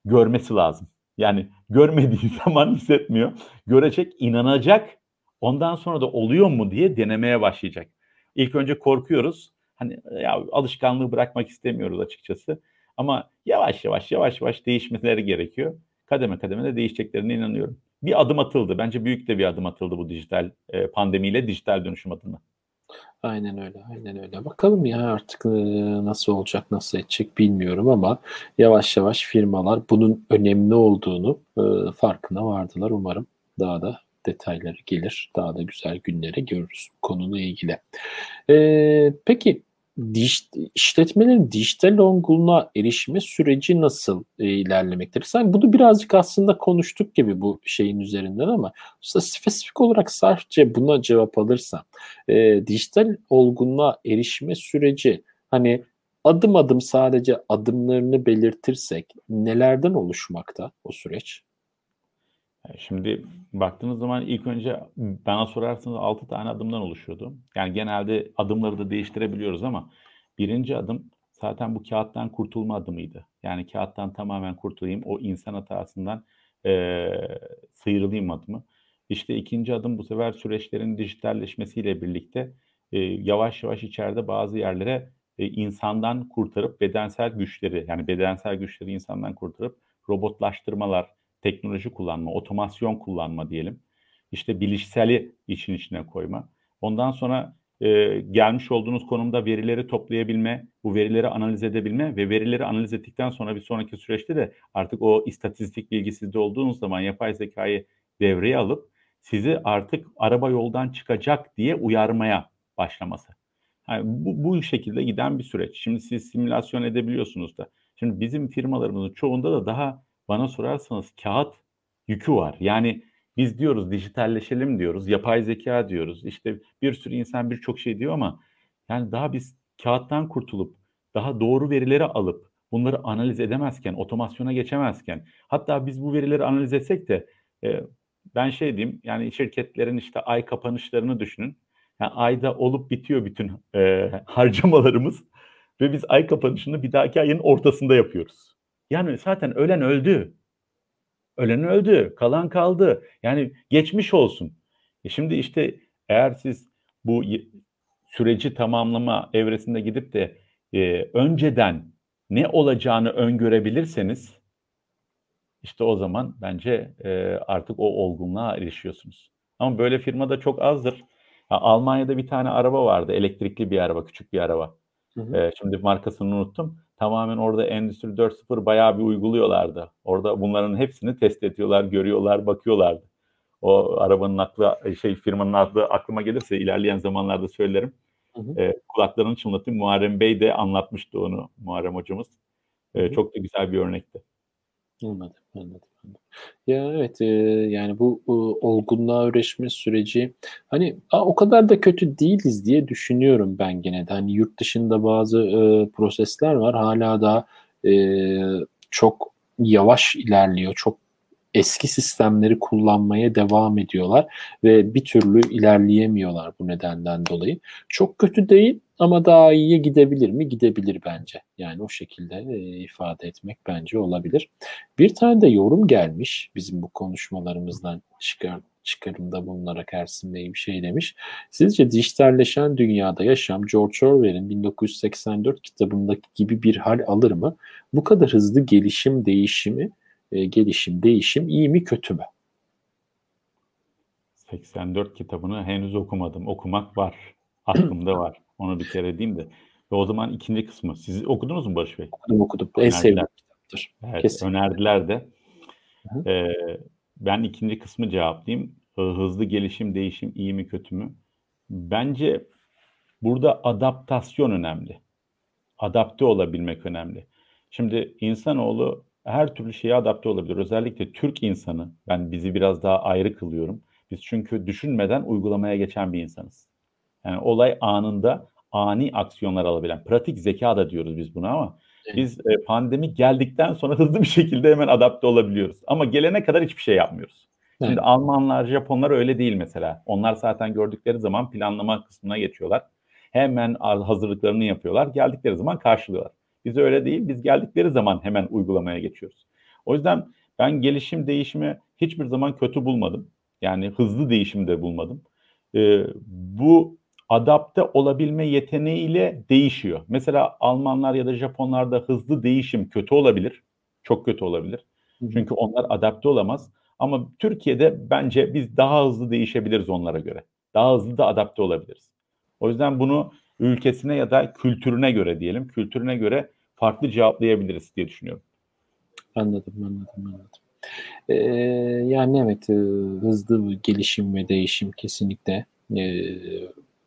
görmesi lazım. Yani görmediği zaman hissetmiyor. Görecek, inanacak. Ondan sonra da oluyor mu diye denemeye başlayacak. İlk önce korkuyoruz. Hani ya alışkanlığı bırakmak istemiyoruz açıkçası. Ama yavaş yavaş değişmeleri gerekiyor. Kademe kademe de değişeceklerine inanıyorum. Bir adım atıldı. Bence büyük de bir adım atıldı bu dijital pandemiyle dijital dönüşüm adına. Aynen öyle, aynen öyle. Bakalım ya artık nasıl olacak, nasıl edecek bilmiyorum ama yavaş yavaş firmalar bunun önemli olduğunu farkına vardılar. Umarım daha da detayları gelir, daha da güzel günleri görürüz konuyla ilgili. Peki işletmelerin dijital olgunluğa erişme süreci nasıl ilerlemektedir? Sanki bunu birazcık aslında konuştuk gibi bu şeyin üzerinden ama spesifik olarak sadece buna cevap alırsan dijital olgunluğa erişme süreci hani adım adım sadece adımlarını belirtirsek nelerden oluşmakta o süreç? Şimdi baktığınız zaman ilk önce bana sorarsanız 6 tane adımdan oluşuyordu. Yani genelde adımları da değiştirebiliyoruz ama birinci adım zaten bu kağıttan kurtulma adımıydı. Yani kağıttan tamamen kurtulayım, o insan hatasından sıyrılayım adımı. İşte ikinci adım bu sefer süreçlerin dijitalleşmesiyle birlikte yavaş yavaş içeride bazı yerlere insandan kurtarıp bedensel güçleri insandan kurtarıp robotlaştırmalar, teknoloji kullanma, otomasyon kullanma diyelim. İşte bilişseli işin içine koyma. Ondan sonra gelmiş olduğunuz konumda verileri toplayabilme, bu verileri analiz edebilme ve verileri analiz ettikten sonra bir sonraki süreçte de artık o istatistik bilgisizde olduğunuz zaman yapay zekayı devreye alıp sizi artık araba yoldan çıkacak diye uyarmaya başlaması. Yani bu şekilde giden bir süreç. Şimdi siz simülasyon edebiliyorsunuz da. Şimdi bizim firmalarımızın çoğunda da daha bana sorarsanız kağıt yükü var. Yani biz diyoruz dijitalleşelim diyoruz, yapay zeka diyoruz. İşte bir sürü insan birçok şey diyor ama yani daha biz kağıttan kurtulup daha doğru verileri alıp bunları analiz edemezken, otomasyona geçemezken hatta biz bu verileri analiz etsek de ben şey diyeyim yani şirketlerin işte ay kapanışlarını düşünün. Yani ayda olup bitiyor bütün harcamalarımız ve biz ay kapanışını bir dahaki ayın ortasında yapıyoruz. Yani zaten ölen öldü, kalan kaldı. Yani geçmiş olsun. Şimdi işte eğer siz bu süreci tamamlama evresinde gidip de önceden ne olacağını öngörebilirseniz işte o zaman bence artık o olgunluğa erişiyorsunuz. Ama böyle firmada çok azdır. Ya, Almanya'da bir tane araba vardı, elektrikli bir araba, küçük bir araba. Hı hı. Şimdi markasını unuttum. Tamamen orada Endüstri 4.0 bayağı bir uyguluyorlardı. Orada bunların hepsini test ediyorlar, görüyorlar, bakıyorlardı. O arabanın aklı, firmanın aklı aklıma gelirse ilerleyen zamanlarda söylerim. Hı hı. Kulaklarını çınlatayım. Muharrem Bey de anlatmıştı onu, Muharrem hocamız. Çok da güzel bir örnekti. Anladım. Ya evet yani bu olgunluğa erişme süreci hani o kadar da kötü değiliz diye düşünüyorum ben gene de. Hani yurt dışında bazı prosesler var hala da çok yavaş ilerliyor, çok eski sistemleri kullanmaya devam ediyorlar ve bir türlü ilerleyemiyorlar bu nedenden dolayı. Çok kötü değil ama daha iyiye gidebilir mi? Gidebilir bence. Yani o şekilde ifade etmek bence olabilir. Bir tane de yorum gelmiş bizim bu konuşmalarımızdan çıkarımda bulunarak Ersin Bey bir şey demiş. Sizce dijitalleşen dünyada yaşam George Orwell'in 1984 kitabındaki gibi bir hal alır mı? Bu kadar hızlı gelişim, değişim iyi mi kötü mü? 84 kitabını henüz okumadım. Okumak var. Aklımda var. Onu bir kere diyeyim de. Ve o zaman ikinci kısmı. Siz okudunuz mu Barış Bey? Okudum. En sevdiğim kitaptır. Evet, kesinlikle. Önerdiler de. Ben ikinci kısmı cevaplayayım. Hızlı gelişim, değişim iyi mi kötü mü? Bence burada adaptasyon önemli. Adapte olabilmek önemli. Şimdi insanoğlu her türlü şeye adapte olabilir. Özellikle Türk insanı, ben bizi biraz daha ayrı kılıyorum. Biz çünkü düşünmeden uygulamaya geçen bir insanız. Yani olay anında ani aksiyonlar alabilen, pratik zeka da diyoruz biz buna ama biz pandemi geldikten sonra hızlı bir şekilde hemen adapte olabiliyoruz. Ama gelene kadar hiçbir şey yapmıyoruz. Şimdi Almanlar, Japonlar öyle değil mesela. Onlar zaten gördükleri zaman planlama kısmına geçiyorlar. Hemen hazırlıklarını yapıyorlar. Geldikleri zaman karşılıyorlar. Biz öyle değil. Biz geldikleri zaman hemen uygulamaya geçiyoruz. O yüzden ben gelişim, değişimi hiçbir zaman kötü bulmadım. Yani hızlı değişim de bulmadım. Bu adapte olabilme yeteneğiyle değişiyor. Mesela Almanlar ya da Japonlarda hızlı değişim kötü olabilir. Çok kötü olabilir. Çünkü onlar adapte olamaz. Ama Türkiye'de bence biz daha hızlı değişebiliriz onlara göre. Daha hızlı da adapte olabiliriz. O yüzden bunu ülkesine ya da kültürüne göre diyelim. Kültürüne göre farklı cevaplayabiliriz diye düşünüyorum. Anladım. Yani evet, hızlı gelişim ve değişim kesinlikle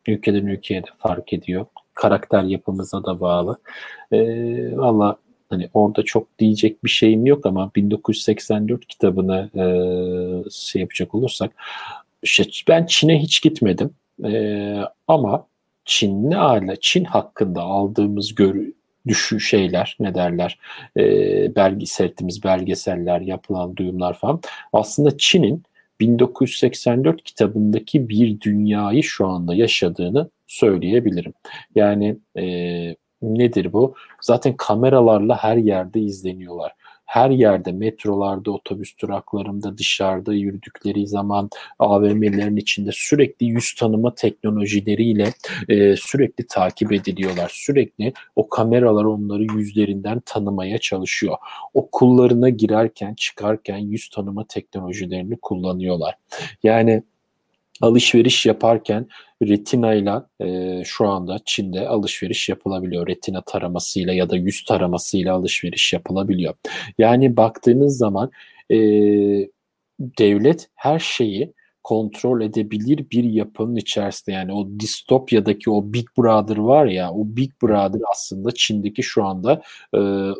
ülkeden ülkeye de fark ediyor. Karakter yapımıza da bağlı. Valla hani orada çok diyecek bir şeyim yok ama 1984 kitabını şey yapacak olursak, ben Çin'e hiç gitmedim ama Çin hakkında aldığımız belgeseller, yapılan duyumlar falan aslında Çin'in 1984 kitabındaki bir dünyayı şu anda yaşadığını söyleyebilirim. Yani nedir bu? Zaten kameralarla her yerde izleniyorlar. Her yerde, metrolarda, otobüs duraklarında, dışarıda yürüdükleri zaman, AVM'lerin içinde sürekli yüz tanıma teknolojileriyle sürekli takip ediliyorlar. Sürekli o kameralar onları yüzlerinden tanımaya çalışıyor. Okullarına girerken, çıkarken yüz tanıma teknolojilerini kullanıyorlar. Yani alışveriş yaparken retinayla şu anda Çin'de alışveriş yapılabiliyor. Retina taramasıyla ya da yüz taramasıyla alışveriş yapılabiliyor. Yani baktığınız zaman devlet her şeyi kontrol edebilir bir yapının içerisinde. Yani o distopyadaki o Big Brother var ya, o Big Brother aslında Çin'deki şu anda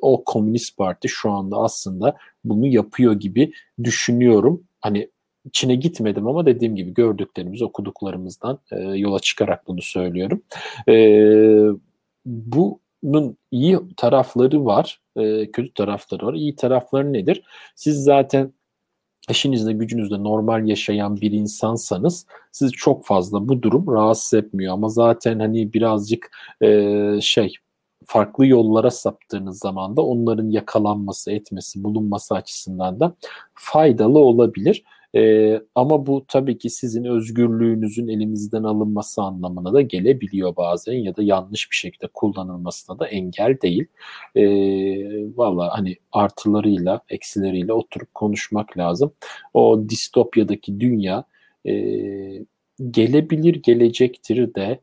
o Komünist Parti şu anda aslında bunu yapıyor gibi düşünüyorum. Hani Çin'e gitmedim ama dediğim gibi gördüklerimiz, okuduklarımızdan yola çıkarak bunu söylüyorum. Bunun iyi tarafları var, kötü tarafları var. İyi tarafları nedir? Siz zaten işinizde gücünüzde normal yaşayan bir insansanız sizi çok fazla bu durum rahatsız etmiyor. Ama zaten hani birazcık farklı yollara saptığınız zaman da onların yakalanması, etmesi, bulunması açısından da faydalı olabilir. Ama bu tabii ki sizin özgürlüğünüzün elinizden alınması anlamına da gelebiliyor bazen ya da yanlış bir şekilde kullanılmasına da engel değil. Valla hani artılarıyla eksileriyle oturup konuşmak lazım. O distopyadaki dünya gelecektir de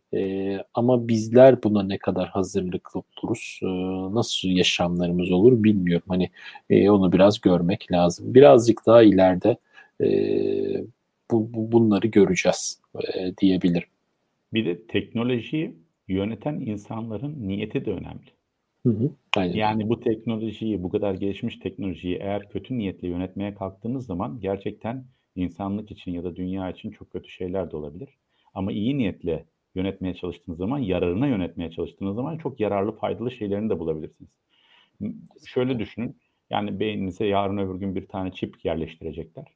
ama bizler buna ne kadar hazırlıklı oluruz, nasıl yaşamlarımız olur bilmiyorum. Hani onu biraz görmek lazım. Birazcık daha ileride bunları göreceğiz diyebilirim. Bir de teknolojiyi yöneten insanların niyeti de önemli. Yani bu teknolojiyi, bu kadar gelişmiş teknolojiyi eğer kötü niyetle yönetmeye kalktığınız zaman gerçekten insanlık için ya da dünya için çok kötü şeyler de olabilir. Ama iyi niyetle yönetmeye çalıştığınız zaman, yararına yönetmeye çalıştığınız zaman çok yararlı, faydalı şeylerini de bulabilirsiniz. Şöyle düşünün. Yani beyninize yarın öbür gün bir tane çip yerleştirecekler.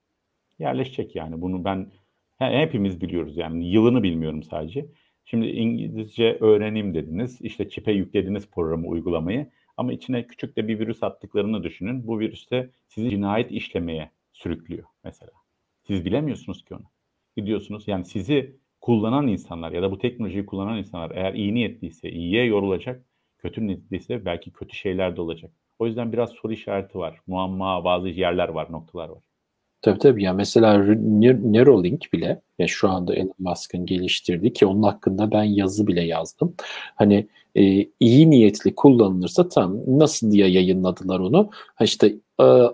Yerleşecek yani. Bunu hepimiz biliyoruz yani. Yılını bilmiyorum sadece. Şimdi İngilizce öğreneyim dediniz. İşte çipe yüklediniz programı, uygulamayı. Ama içine küçük de bir virüs attıklarını düşünün. Bu virüs de sizi cinayet işlemeye sürüklüyor mesela. Siz bilemiyorsunuz ki onu. Gidiyorsunuz yani sizi kullanan insanlar ya da bu teknolojiyi kullanan insanlar eğer iyi niyetliyse iyiye yorulacak, kötü niyetliyse belki kötü şeyler de olacak. O yüzden biraz soru işareti var, muamma, bazı yerler var, noktalar var. Tabii ya mesela Neuralink bile ya şu anda Elon Musk'ın geliştirdiği ki onun hakkında ben yazı bile yazdım. Hani iyi niyetli kullanılırsa tam nasıl diye yayınladılar onu. İşte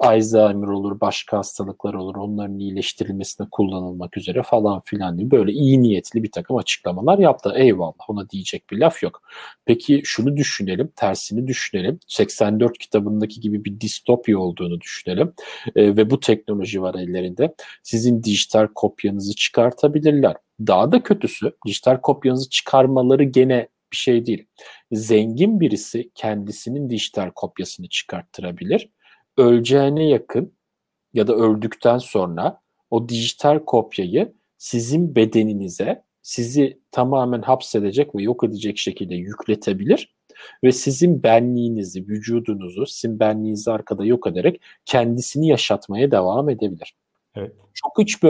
Alzheimer olur, başka hastalıklar olur, onların iyileştirilmesine kullanılmak üzere falan filan diye böyle iyi niyetli bir takım açıklamalar yaptı. Eyvallah, ona diyecek bir laf yok. Peki şunu düşünelim, tersini düşünelim. 84 kitabındaki gibi bir distopya olduğunu düşünelim ve bu teknoloji var ellerinde. Sizin dijital kopyanızı çıkartabilirler. Daha da kötüsü dijital kopyanızı çıkarmaları gene bir şey değil. Zengin birisi kendisinin dijital kopyasını çıkarttırabilir. Öleceğine yakın ya da öldükten sonra o dijital kopyayı sizin bedeninize sizi tamamen hapsedecek ve yok edecek şekilde yükletebilir ve sizin benliğinizi, vücudunuzu, sizin benliğinizi arkada yok ederek kendisini yaşatmaya devam edebilir. Evet. Çok uç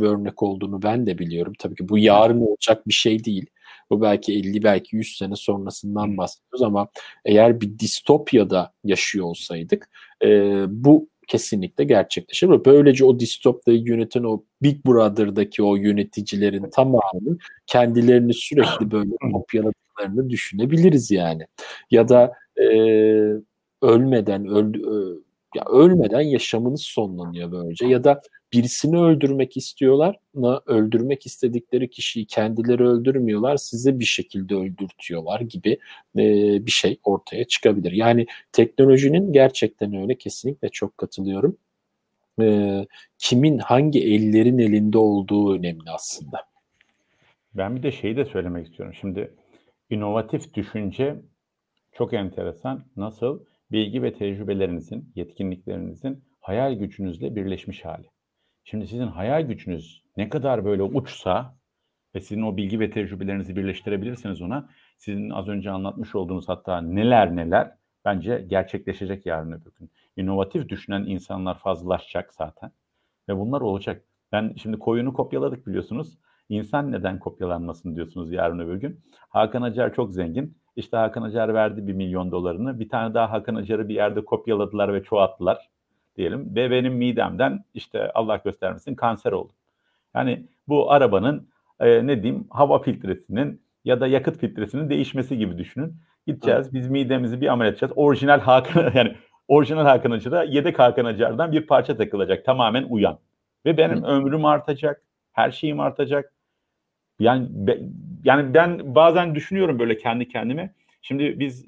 bir örnek olduğunu ben de biliyorum. Tabii ki bu yarın olacak bir şey değil. Bu belki 50 belki 100 sene sonrasından bahsediyoruz ama eğer bir distopyada yaşıyor olsaydık bu kesinlikle gerçekleşir. Böylece o distopyayı yöneten o Big Brother'daki o yöneticilerin tamamının kendilerini sürekli böyle kopyaladıklarını düşünebiliriz yani. Ya da ölmeden yaşamınız sonlanıyor böylece ya da birisini öldürmek istiyorlar ama öldürmek istedikleri kişiyi kendileri öldürmüyorlar, size bir şekilde öldürtüyorlar gibi bir şey ortaya çıkabilir. Yani teknolojinin gerçekten öyle, kesinlikle çok katılıyorum. Kimin, hangi ellerin elinde olduğu önemli aslında. Ben bir de şeyi de söylemek istiyorum. Şimdi inovatif düşünce çok enteresan. Nasıl? Bilgi ve tecrübelerinizin, yetkinliklerinizin hayal gücünüzle birleşmiş hali. Şimdi sizin hayal gücünüz ne kadar böyle uçsa ve sizin o bilgi ve tecrübelerinizi birleştirebilirseniz ona, sizin az önce anlatmış olduğunuz hatta neler bence gerçekleşecek yarın öbür gün. İnovatif düşünen insanlar fazlalaşacak zaten ve bunlar olacak. Ben şimdi koyunu kopyaladık biliyorsunuz. İnsan neden kopyalanmasın diyorsunuz yarın öbür gün. Hakan Acar çok zengin. İşte Hakan Acar verdi $1 milyon. Bir tane daha Hakan Acar'ı bir yerde kopyaladılar ve çoğalttılar diyelim. Ve benim midemden işte Allah göstermesin kanser oldum. Yani bu arabanın hava filtresinin ya da yakıt filtresinin değişmesi gibi düşünün. Gideceğiz biz midemizi bir ameliyat edeceğiz. Orijinal Hakan Acar'a yedek Hakan Acar'dan bir parça takılacak tamamen uyan. Ve benim ömrüm artacak, her şeyim artacak. Yani ben bazen düşünüyorum böyle kendi kendime. Şimdi biz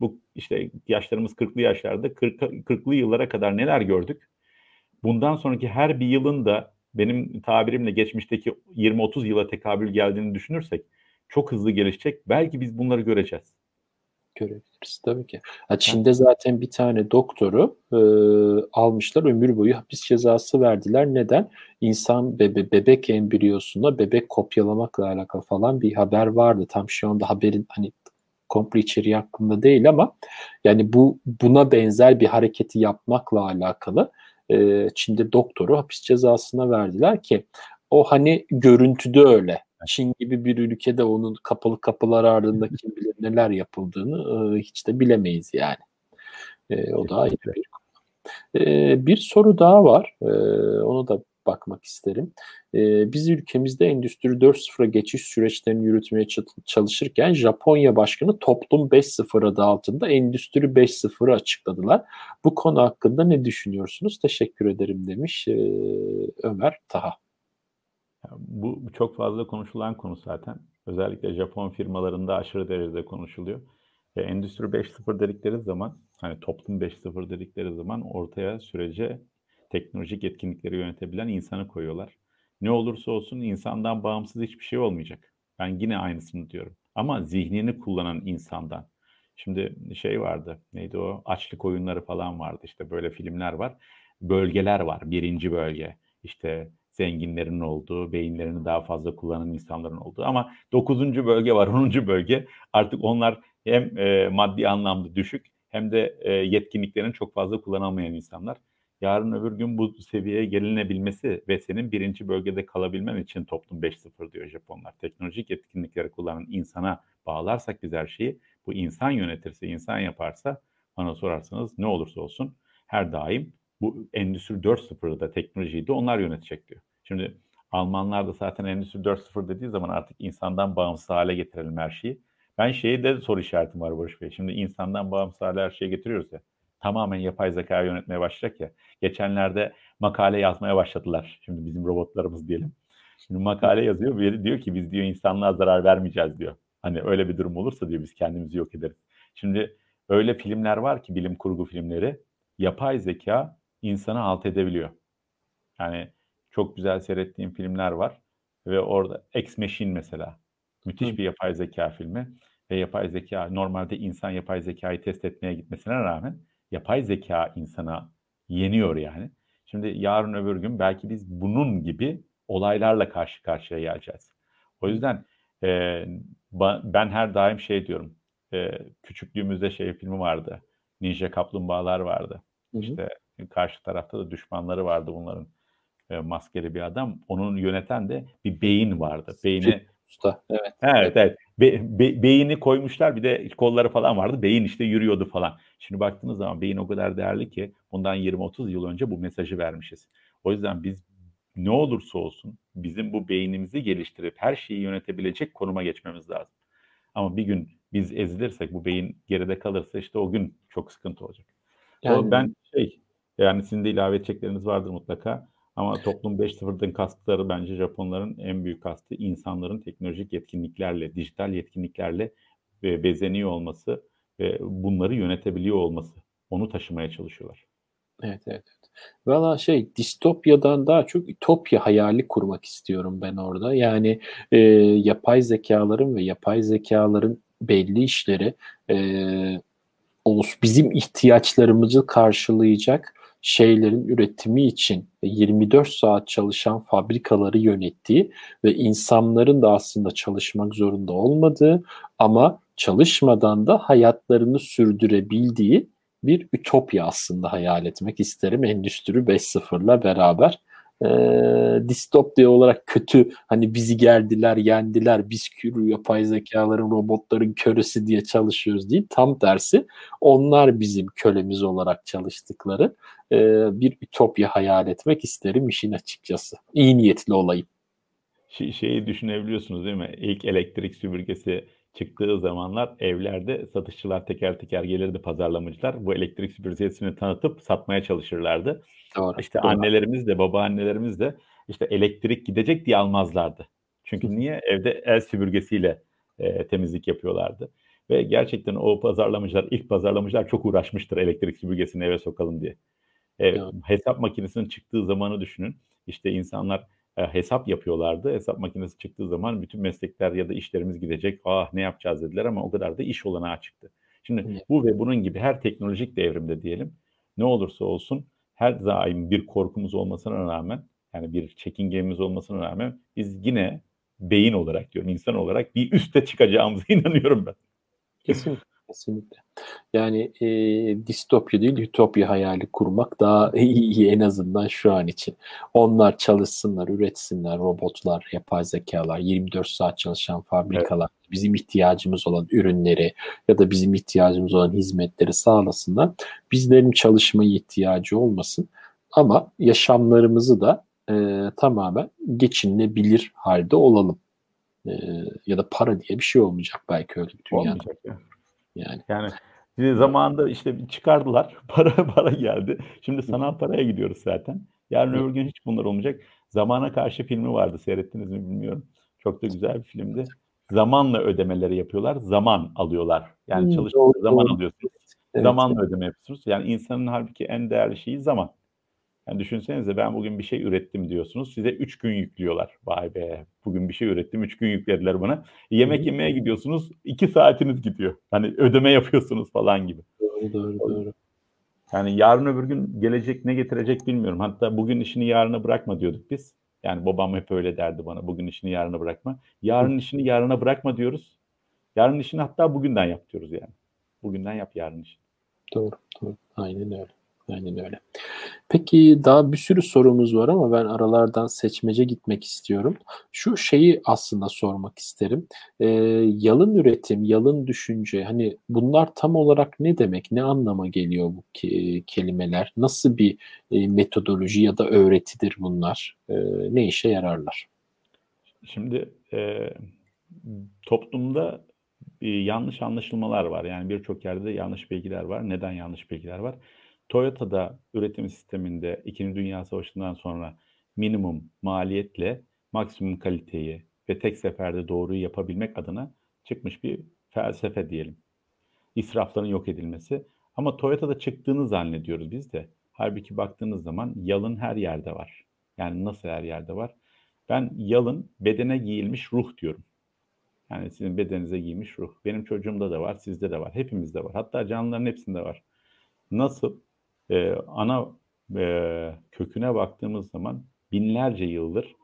bu işte yaşlarımız 40'lı yaşlarda 40'lı yıllara kadar neler gördük? Bundan sonraki her bir yılın da benim tabirimle geçmişteki 20-30 yıla tekabül geldiğini düşünürsek çok hızlı gelişecek. Belki biz bunları göreceğiz. Görebiliriz tabii ki. Çin'de zaten bir tane doktoru almışlar, ömür boyu hapis cezası verdiler. Neden? İnsan bebek embriyosuna bebek kopyalamakla alakalı falan bir haber vardı. Tam şu anda haberin komple içeriği hakkında değil ama yani buna benzer bir hareketi yapmakla alakalı Çin'de doktoru hapis cezasına verdiler ki o görüntüde öyle. Çin gibi bir ülkede onun kapalı kapılar ardında kim bilir neler yapıldığını hiç de bilemeyiz yani. O da ayrı bir konu. Bir soru daha var. Ona da bakmak isterim. Biz ülkemizde Endüstri 4.0'a geçiş süreçlerini yürütmeye çalışırken Japonya Başkanı Toplum 5.0 adı altında Endüstri 5.0'ı açıkladılar. Bu konu hakkında ne düşünüyorsunuz? Teşekkür ederim demiş Ömer Taha. Bu çok fazla konuşulan konu zaten. Özellikle Japon firmalarında aşırı derecede konuşuluyor. Endüstri 5.0 dedikleri zaman, toplum 5.0 dedikleri zaman ortaya sürece teknolojik yetkinlikleri yönetebilen insanı koyuyorlar. Ne olursa olsun insandan bağımsız hiçbir şey olmayacak. Ben yine aynısını diyorum. Ama zihnini kullanan insandan. Şimdi şey vardı, neydi o? Açlık oyunları falan vardı. İşte böyle filmler var. Bölgeler var. Birinci bölge. İşte zenginlerin olduğu, beyinlerini daha fazla kullanan insanların olduğu. Ama 9. bölge var, 10. bölge. Artık onlar hem maddi anlamda düşük hem de yetkinliklerini çok fazla kullanamayan insanlar. Yarın öbür gün bu seviyeye gelinebilmesi ve senin birinci bölgede kalabilmen için toplum 5.0 diyor Japonlar. Teknolojik yetkinlikleri kullanan insana bağlarsak biz her şeyi, bu insan yönetirse, insan yaparsa, bana sorarsanız ne olursa olsun her daim bu Endüstri 4.0'da da teknolojiyi de onlar yönetecek diyor. Şimdi Almanlar da zaten Endüstri 4.0 dediği zaman artık insandan bağımsız hale getirelim her şeyi. Ben şeyi de soru işaretim var Barış Bey. Şimdi insandan bağımsız hale her şeyi getiriyoruz ya. Tamamen yapay zekayı yönetmeye başlayacak ya. Geçenlerde makale yazmaya başladılar. Şimdi bizim robotlarımız diyelim. Şimdi makale yazıyor. Biri diyor ki biz diyor insanlığa zarar vermeyeceğiz diyor. Hani öyle bir durum olursa diyor biz kendimizi yok ederiz. Şimdi öyle filmler var ki bilim kurgu filmleri. Yapay zeka insanı halt edebiliyor. Yani çok güzel seyrettiğim filmler var. Ve orada Ex Machina mesela. Müthiş bir yapay zeka filmi. Ve yapay zeka, normalde insan yapay zekayı test etmeye gitmesine rağmen yapay zeka insana yeniyor yani. Şimdi yarın öbür gün belki biz bunun gibi olaylarla karşı karşıya geleceğiz. O yüzden ben her daim şey diyorum. Küçüklüğümüzde şey filmi vardı. Ninja Kaplumbağalar vardı. Hı hı. İşte karşı tarafta da düşmanları vardı bunların. Maskeli bir adam. Onun yöneten de bir beyin vardı. Beyni usta. Evet. Evet, evet. Beyni koymuşlar, bir de kolları falan vardı. Beyin işte yürüyordu falan. Şimdi baktığınız zaman beyin o kadar değerli ki bundan 20-30 yıl önce bu mesajı vermişiz. O yüzden biz ne olursa olsun bizim bu beynimizi geliştirip her şeyi yönetebilecek konuma geçmemiz lazım. Ama bir gün biz ezilirsek, bu beyin geride kalırsa işte o gün çok sıkıntı olacak. Yani, yani sizin de ilave edecekleriniz vardır mutlaka. Ama toplum 5.0'ın kastları bence Japonların en büyük kastı insanların teknolojik yetkinliklerle, dijital yetkinliklerle bezeniyor olması ve bunları yönetebiliyor olması. Onu taşımaya çalışıyorlar. Evet. Valla distopyadan daha çok ütopya hayali kurmak istiyorum ben orada. Yani yapay zekaların ve yapay zekaların belli işleri bizim ihtiyaçlarımızı karşılayacak şeylerin üretimi için 24 saat çalışan fabrikaları yönettiği ve insanların da aslında çalışmak zorunda olmadığı ama çalışmadan da hayatlarını sürdürebildiği bir ütopya aslında hayal etmek isterim. Endüstri 5.0'la beraber distopya olarak kötü, hani bizi gerdiler, yendiler, biz kürü yapay zekaların, robotların köresi diye çalışıyoruz değil. Tam tersi, onlar bizim kölemiz olarak çalıştıkları bir ütopya hayal etmek isterim işin açıkçası. İyi niyetli olayım. Şeyi düşünebiliyorsunuz değil mi? İlk elektrik süpürgesi çıktığı zamanlar evlerde satışçılar teker teker gelirdi, pazarlamacılar. Bu elektrik süpürgesini tanıtıp satmaya çalışırlardı. Doğru, doğru. Annelerimiz de babaannelerimiz de işte elektrik gidecek diye almazlardı. Çünkü niye? Evde el süpürgesiyle temizlik yapıyorlardı. Ve gerçekten o pazarlamacılar, ilk pazarlamacılar çok uğraşmıştır elektrik süpürgesini eve sokalım diye. Hesap makinesinin çıktığı zamanı düşünün. İşte insanlar hesap yapıyorlardı. Hesap makinesi çıktığı zaman bütün meslekler ya da işlerimiz gidecek. Ne yapacağız dediler ama o kadar da iş olanağı çıktı. Şimdi bu ve bunun gibi her teknolojik devrimde diyelim, ne olursa olsun her daim bir korkumuz olmasına rağmen, yani bir çekingenimiz olmasına rağmen biz yine beyin olarak diyorum, insan olarak bir üste çıkacağımıza inanıyorum ben. Kesinlikle. Yani distopya değil, ütopya hayali kurmak daha iyi en azından şu an için. Onlar çalışsınlar, üretsinler, robotlar, yapay zekalar, 24 saat çalışan fabrikalar, evet, bizim ihtiyacımız olan ürünleri ya da bizim ihtiyacımız olan hizmetleri sağlasınlar. Bizlerin çalışmaya ihtiyacı olmasın ama yaşamlarımızı da tamamen geçinilebilir halde olalım. Ya da para diye bir şey olmayacak belki öyle bir dünyada. Olmayacak ya. Yani zamanında işte çıkardılar, para geldi. Şimdi sanal paraya gidiyoruz zaten. Yarın öbür gün hiç bunlar olmayacak. Zamana Karşı filmi vardı, seyrettiniz mi bilmiyorum. Çok da güzel bir filmdi. Zamanla ödemeleri yapıyorlar, zaman alıyorlar. Yani çalıştığı zaman alıyorsunuz, zamanla ödeme yapıyorsunuz. Yani insanın halbuki en değerli şeyi zaman. Yani düşünsenize, ben bugün bir şey ürettim diyorsunuz. Size 3 gün yüklüyorlar. Vay be, bugün bir şey ürettim, 3 gün yüklediler bana. Yemek yemeye gidiyorsunuz, 2 saatiniz gidiyor. Hani ödeme yapıyorsunuz falan gibi. Doğru. Yani yarın öbür gün gelecek ne getirecek bilmiyorum. Hatta bugün işini yarına bırakma diyorduk biz. Yani babam hep öyle derdi bana, bugün işini yarına bırakma. Yarın işini yarına bırakma diyoruz. Yarın işini hatta bugünden yap diyoruz yani. Bugünden yap yarın işini. Doğru. Aynen öyle. Peki daha bir sürü sorumuz var ama ben aralardan seçmece gitmek istiyorum. Şu şeyi aslında sormak isterim. Yalın üretim, yalın düşünce, hani bunlar tam olarak ne demek, ne anlama geliyor bu kelimeler? Nasıl bir metodoloji ya da öğretidir bunlar? Ne işe yararlar? Şimdi toplumda yanlış anlaşılmalar var. Yani birçok yerde de yanlış bilgiler var. Neden yanlış bilgiler var? Toyota'da üretim sisteminde 2. Dünya Savaşı'ndan sonra minimum maliyetle maksimum kaliteyi ve tek seferde doğruyu yapabilmek adına çıkmış bir felsefe diyelim. İsrafların yok edilmesi. Ama Toyota'da çıktığını zannediyoruz biz de. Halbuki baktığınız zaman yalın her yerde var. Yani nasıl her yerde var? Ben yalın bedene giyilmiş ruh diyorum. Yani sizin bedeninize giymiş ruh. Benim çocuğumda da var, sizde de var, hepimizde var. Hatta canlıların hepsinde var. Nasıl? Köküne baktığımız zaman binlerce yıldır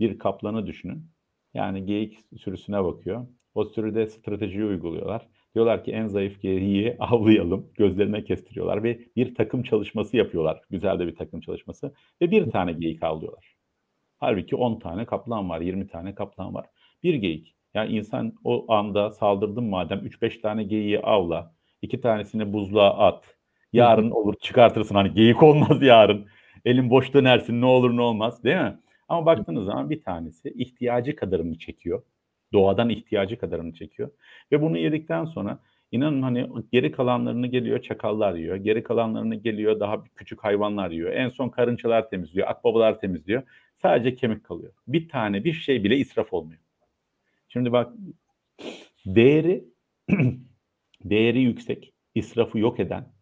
bir kaplanı düşünün. Yani geyik sürüsüne bakıyor. O sürüde stratejiyi uyguluyorlar. Diyorlar ki en zayıf geyiği avlayalım. Gözlerine kestiriyorlar ve bir takım çalışması yapıyorlar. Güzel de bir takım çalışması. Ve bir tane geyik avlıyorlar. Halbuki 10 tane kaplan var, 20 tane kaplan var. Bir geyik. Yani insan o anda saldırdım madem 3-5 tane geyiği avla, 2 tanesini buzluğa at. Yarın olur çıkartırsın, hani geyik olmaz yarın. Elin boş dönersin, ne olur ne olmaz değil mi? Ama baktığınız zaman bir tanesi ihtiyacı kadarını çekiyor. Doğadan ihtiyacı kadarını çekiyor. Ve bunu yedikten sonra inanın hani geri kalanlarını geliyor çakallar yiyor. Geri kalanlarını geliyor daha küçük hayvanlar yiyor. En son karıncalar temizliyor, akbabalar temizliyor. Sadece kemik kalıyor. Bir tane bir şey bile israf olmuyor. Şimdi bak değeri yüksek, israfı yok eden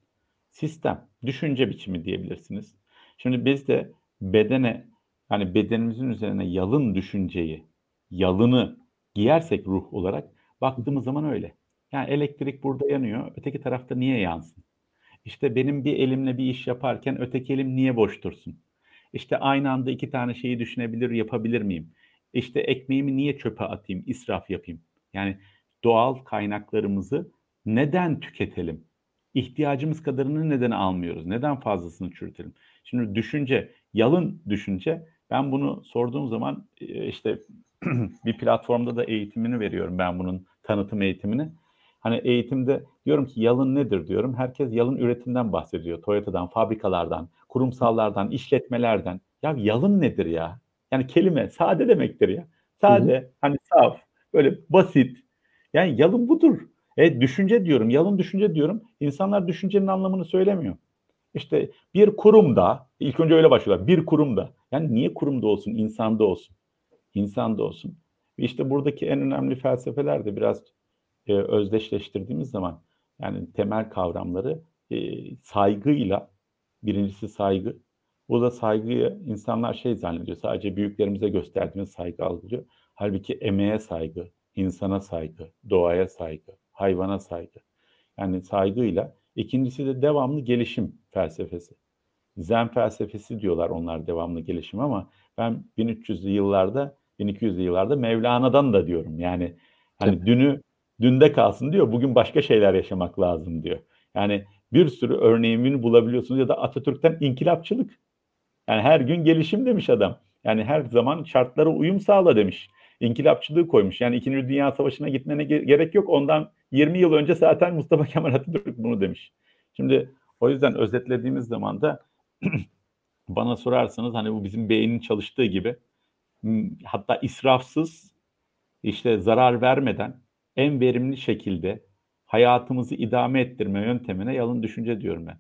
sistem, düşünce biçimi diyebilirsiniz. Şimdi biz de bedene, hani bedenimizin üzerine yalın düşünceyi, yalını giyersek ruh olarak baktığımız zaman öyle. Yani elektrik burada yanıyor, öteki tarafta niye yansın? İşte benim bir elimle bir iş yaparken öteki elim niye boş dursun? İşte aynı anda 2 tane şeyi düşünebilir, yapabilir miyim? İşte ekmeğimi niye çöpe atayım, israf yapayım? Yani doğal kaynaklarımızı neden tüketelim? İhtiyacımız kadarını neden almıyoruz? Neden fazlasını çürütelim? Şimdi düşünce, yalın düşünce, ben bunu sorduğum zaman işte bir platformda da eğitimini veriyorum, ben bunun tanıtım eğitimini. Hani eğitimde diyorum ki yalın nedir diyorum. Herkes yalın üretimden bahsediyor. Toyota'dan, fabrikalardan, kurumsallardan, işletmelerden. Ya yalın nedir ya? Yani kelime sade demektir ya. Sade, hani saf, böyle basit. Yani yalın budur. Düşünce diyorum, yalın düşünce diyorum. İnsanlar düşüncenin anlamını söylemiyor. İşte bir kurumda, ilk önce öyle başlıyorlar, bir kurumda. Yani niye kurumda olsun, insanda olsun. İnsanda olsun. İşte buradaki en önemli felsefeler de biraz özdeşleştirdiğimiz zaman, yani temel kavramları saygıyla, birincisi saygı. O da saygıyı insanlar zannediyor, sadece büyüklerimize gösterdiğimiz saygı algılıyor. Halbuki emeğe saygı, insana saygı, doğaya saygı, hayvana saygı. Yani saygıyla. İkincisi de devamlı gelişim felsefesi. Zen felsefesi diyorlar onlar, devamlı gelişim, ama ben 1300'lü yıllarda, 1200'lü yıllarda Mevlana'dan da diyorum. Yani hani dünü dünde kalsın diyor, bugün başka şeyler yaşamak lazım diyor. Yani bir sürü örneğini bulabiliyorsunuz, ya da Atatürk'ten inkılapçılık. Yani her gün gelişim demiş adam. Yani her zaman şartlara uyum sağla demiş. İnkılapçılığı koymuş. Yani 2. Dünya Savaşı'na gitmene gerek yok. Ondan 20 yıl önce zaten Mustafa Kemal Atatürk bunu demiş. Şimdi o yüzden özetlediğimiz zaman da bana sorarsanız hani bu bizim beynin çalıştığı gibi, hatta israfsız, işte zarar vermeden en verimli şekilde hayatımızı idame ettirme yöntemine yalın düşünce diyorum ben.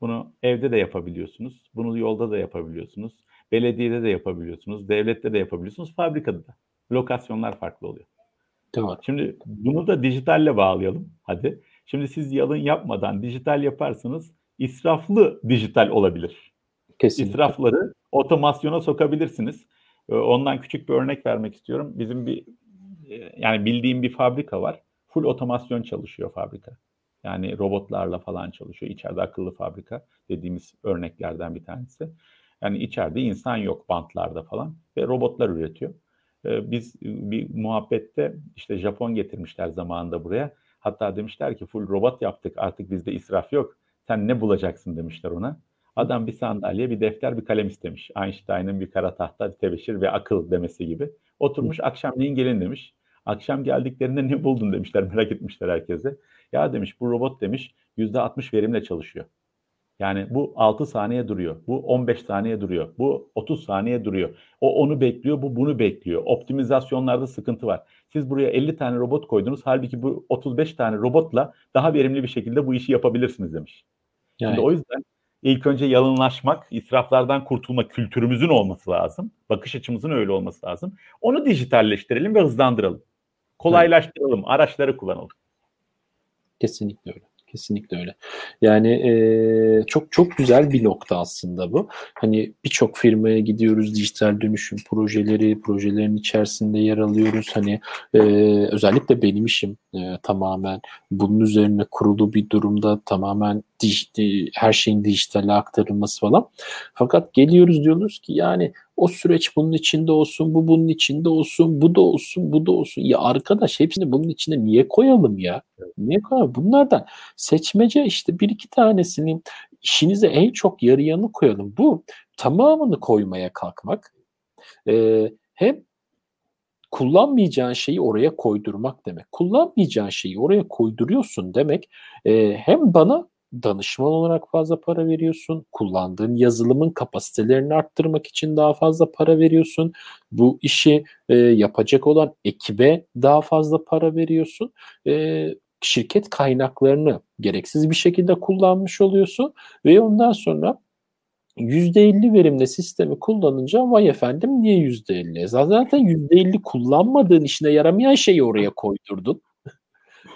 Bunu evde de yapabiliyorsunuz. Bunu yolda da yapabiliyorsunuz. Belediyede de yapabiliyorsunuz. Devlette de yapabiliyorsunuz. Fabrikada da. Lokasyonlar farklı oluyor. Tamam. Şimdi bunu da dijitalle bağlayalım. Hadi. Şimdi siz yalın yapmadan dijital yaparsanız israflı dijital olabilir. Kesinlikle. İsrafları otomasyona sokabilirsiniz. Ondan küçük bir örnek vermek istiyorum. Bizim bir, yani bildiğim bir fabrika var. Full otomasyon çalışıyor fabrika. Yani robotlarla falan çalışıyor. İçeride akıllı fabrika dediğimiz örneklerden bir tanesi. Yani içeride insan yok bantlarda falan ve robotlar üretiyor. Biz bir muhabbette işte Japon getirmişler zamanında buraya. Hatta demişler ki full robot yaptık, artık bizde israf yok. Sen ne bulacaksın demişler ona. Adam bir sandalye, bir defter, bir kalem istemiş. Einstein'ın bir kara tahta, bir tebeşir ve akıl demesi gibi. Oturmuş, akşamleyin gelin demiş. Akşam geldiklerinde ne buldun demişler, merak etmişler herkese. Ya demiş bu robot demiş %60 verimle çalışıyor. Yani bu 6 saniye duruyor, bu 15 saniye duruyor, bu 30 saniye duruyor. O onu bekliyor, bu bunu bekliyor. Optimizasyonlarda sıkıntı var. Siz buraya 50 tane robot koydunuz, halbuki bu 35 tane robotla daha verimli bir şekilde bu işi yapabilirsiniz demiş. Yani. Şimdi o yüzden ilk önce yalınlaşmak, israflardan kurtulma kültürümüzün olması lazım. Bakış açımızın öyle olması lazım. Onu dijitalleştirelim ve hızlandıralım. Kolaylaştıralım, araçları kullanalım. Kesinlikle öyle. Kesinlikle öyle. Yani çok çok güzel bir nokta aslında bu. Hani birçok firmaya gidiyoruz, dijital dönüşüm projeleri, projelerin içerisinde yer alıyoruz. Hani özellikle benim işim tamamen bunun üzerine kurulu bir durumda, tamamen her şeyin dijitale aktarılması falan. Fakat geliyoruz diyoruz ki yani o süreç bunun içinde olsun, bu bunun içinde olsun, bu da olsun, bu da olsun. Ya arkadaş hepsini bunun içine niye koyalım ya? Niye koyalım? Bunlardan seçmece işte bir iki tanesini işinize en çok yarayanı koyalım. Bu tamamını koymaya kalkmak hem kullanmayacağın şeyi oraya koydurmak demek. Kullanmayacağın şeyi oraya koyduruyorsun demek hem bana danışman olarak fazla para veriyorsun. Kullandığın yazılımın kapasitelerini arttırmak için daha fazla para veriyorsun. Bu işi yapacak olan ekibe daha fazla para veriyorsun. Şirket kaynaklarını gereksiz bir şekilde kullanmış oluyorsun. Ve ondan sonra %50 verimli sistemi kullanınca vay efendim niye %50? Zaten %50 kullanmadığın işine yaramayan şeyi oraya koydurdun.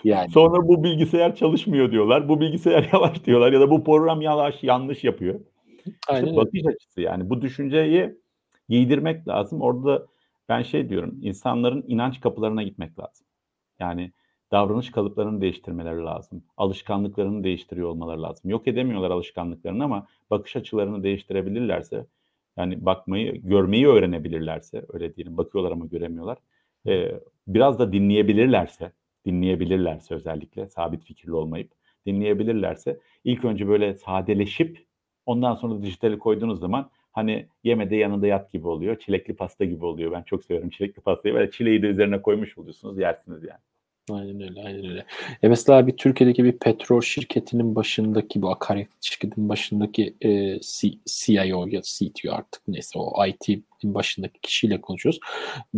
Yani. Sonra bu bilgisayar çalışmıyor diyorlar. Bu bilgisayar yavaş diyorlar ya da bu program yanlış yapıyor. İşte bakış açısı yani. Bu düşünceyi giydirmek lazım. Orada ben diyorum, insanların inanç kapılarına gitmek lazım. Yani davranış kalıplarını değiştirmeleri lazım. Alışkanlıklarını değiştiriyor olmaları lazım. Yok edemiyorlar alışkanlıklarını ama bakış açılarını değiştirebilirlerse, yani bakmayı, görmeyi öğrenebilirlerse, öyle diyelim bakıyorlar ama göremiyorlar. Biraz da dinleyebilirlerse özellikle sabit fikirli olmayıp dinleyebilirlerse ilk önce böyle sadeleşip ondan sonra dijitali koyduğunuz zaman hani yemede yanında yat gibi oluyor. Çilekli pasta gibi oluyor. Ben çok severim çilekli pastayı. Böyle çileği de üzerine koymuş oluyorsunuz, yersiniz yani. Aynen öyle. Mesela bir Türkiye'deki bir petrol şirketinin başındaki bu akaryakıt şirketinin başındaki CIO ya CTO artık neyse o IT'nin başındaki kişiyle konuşuyoruz.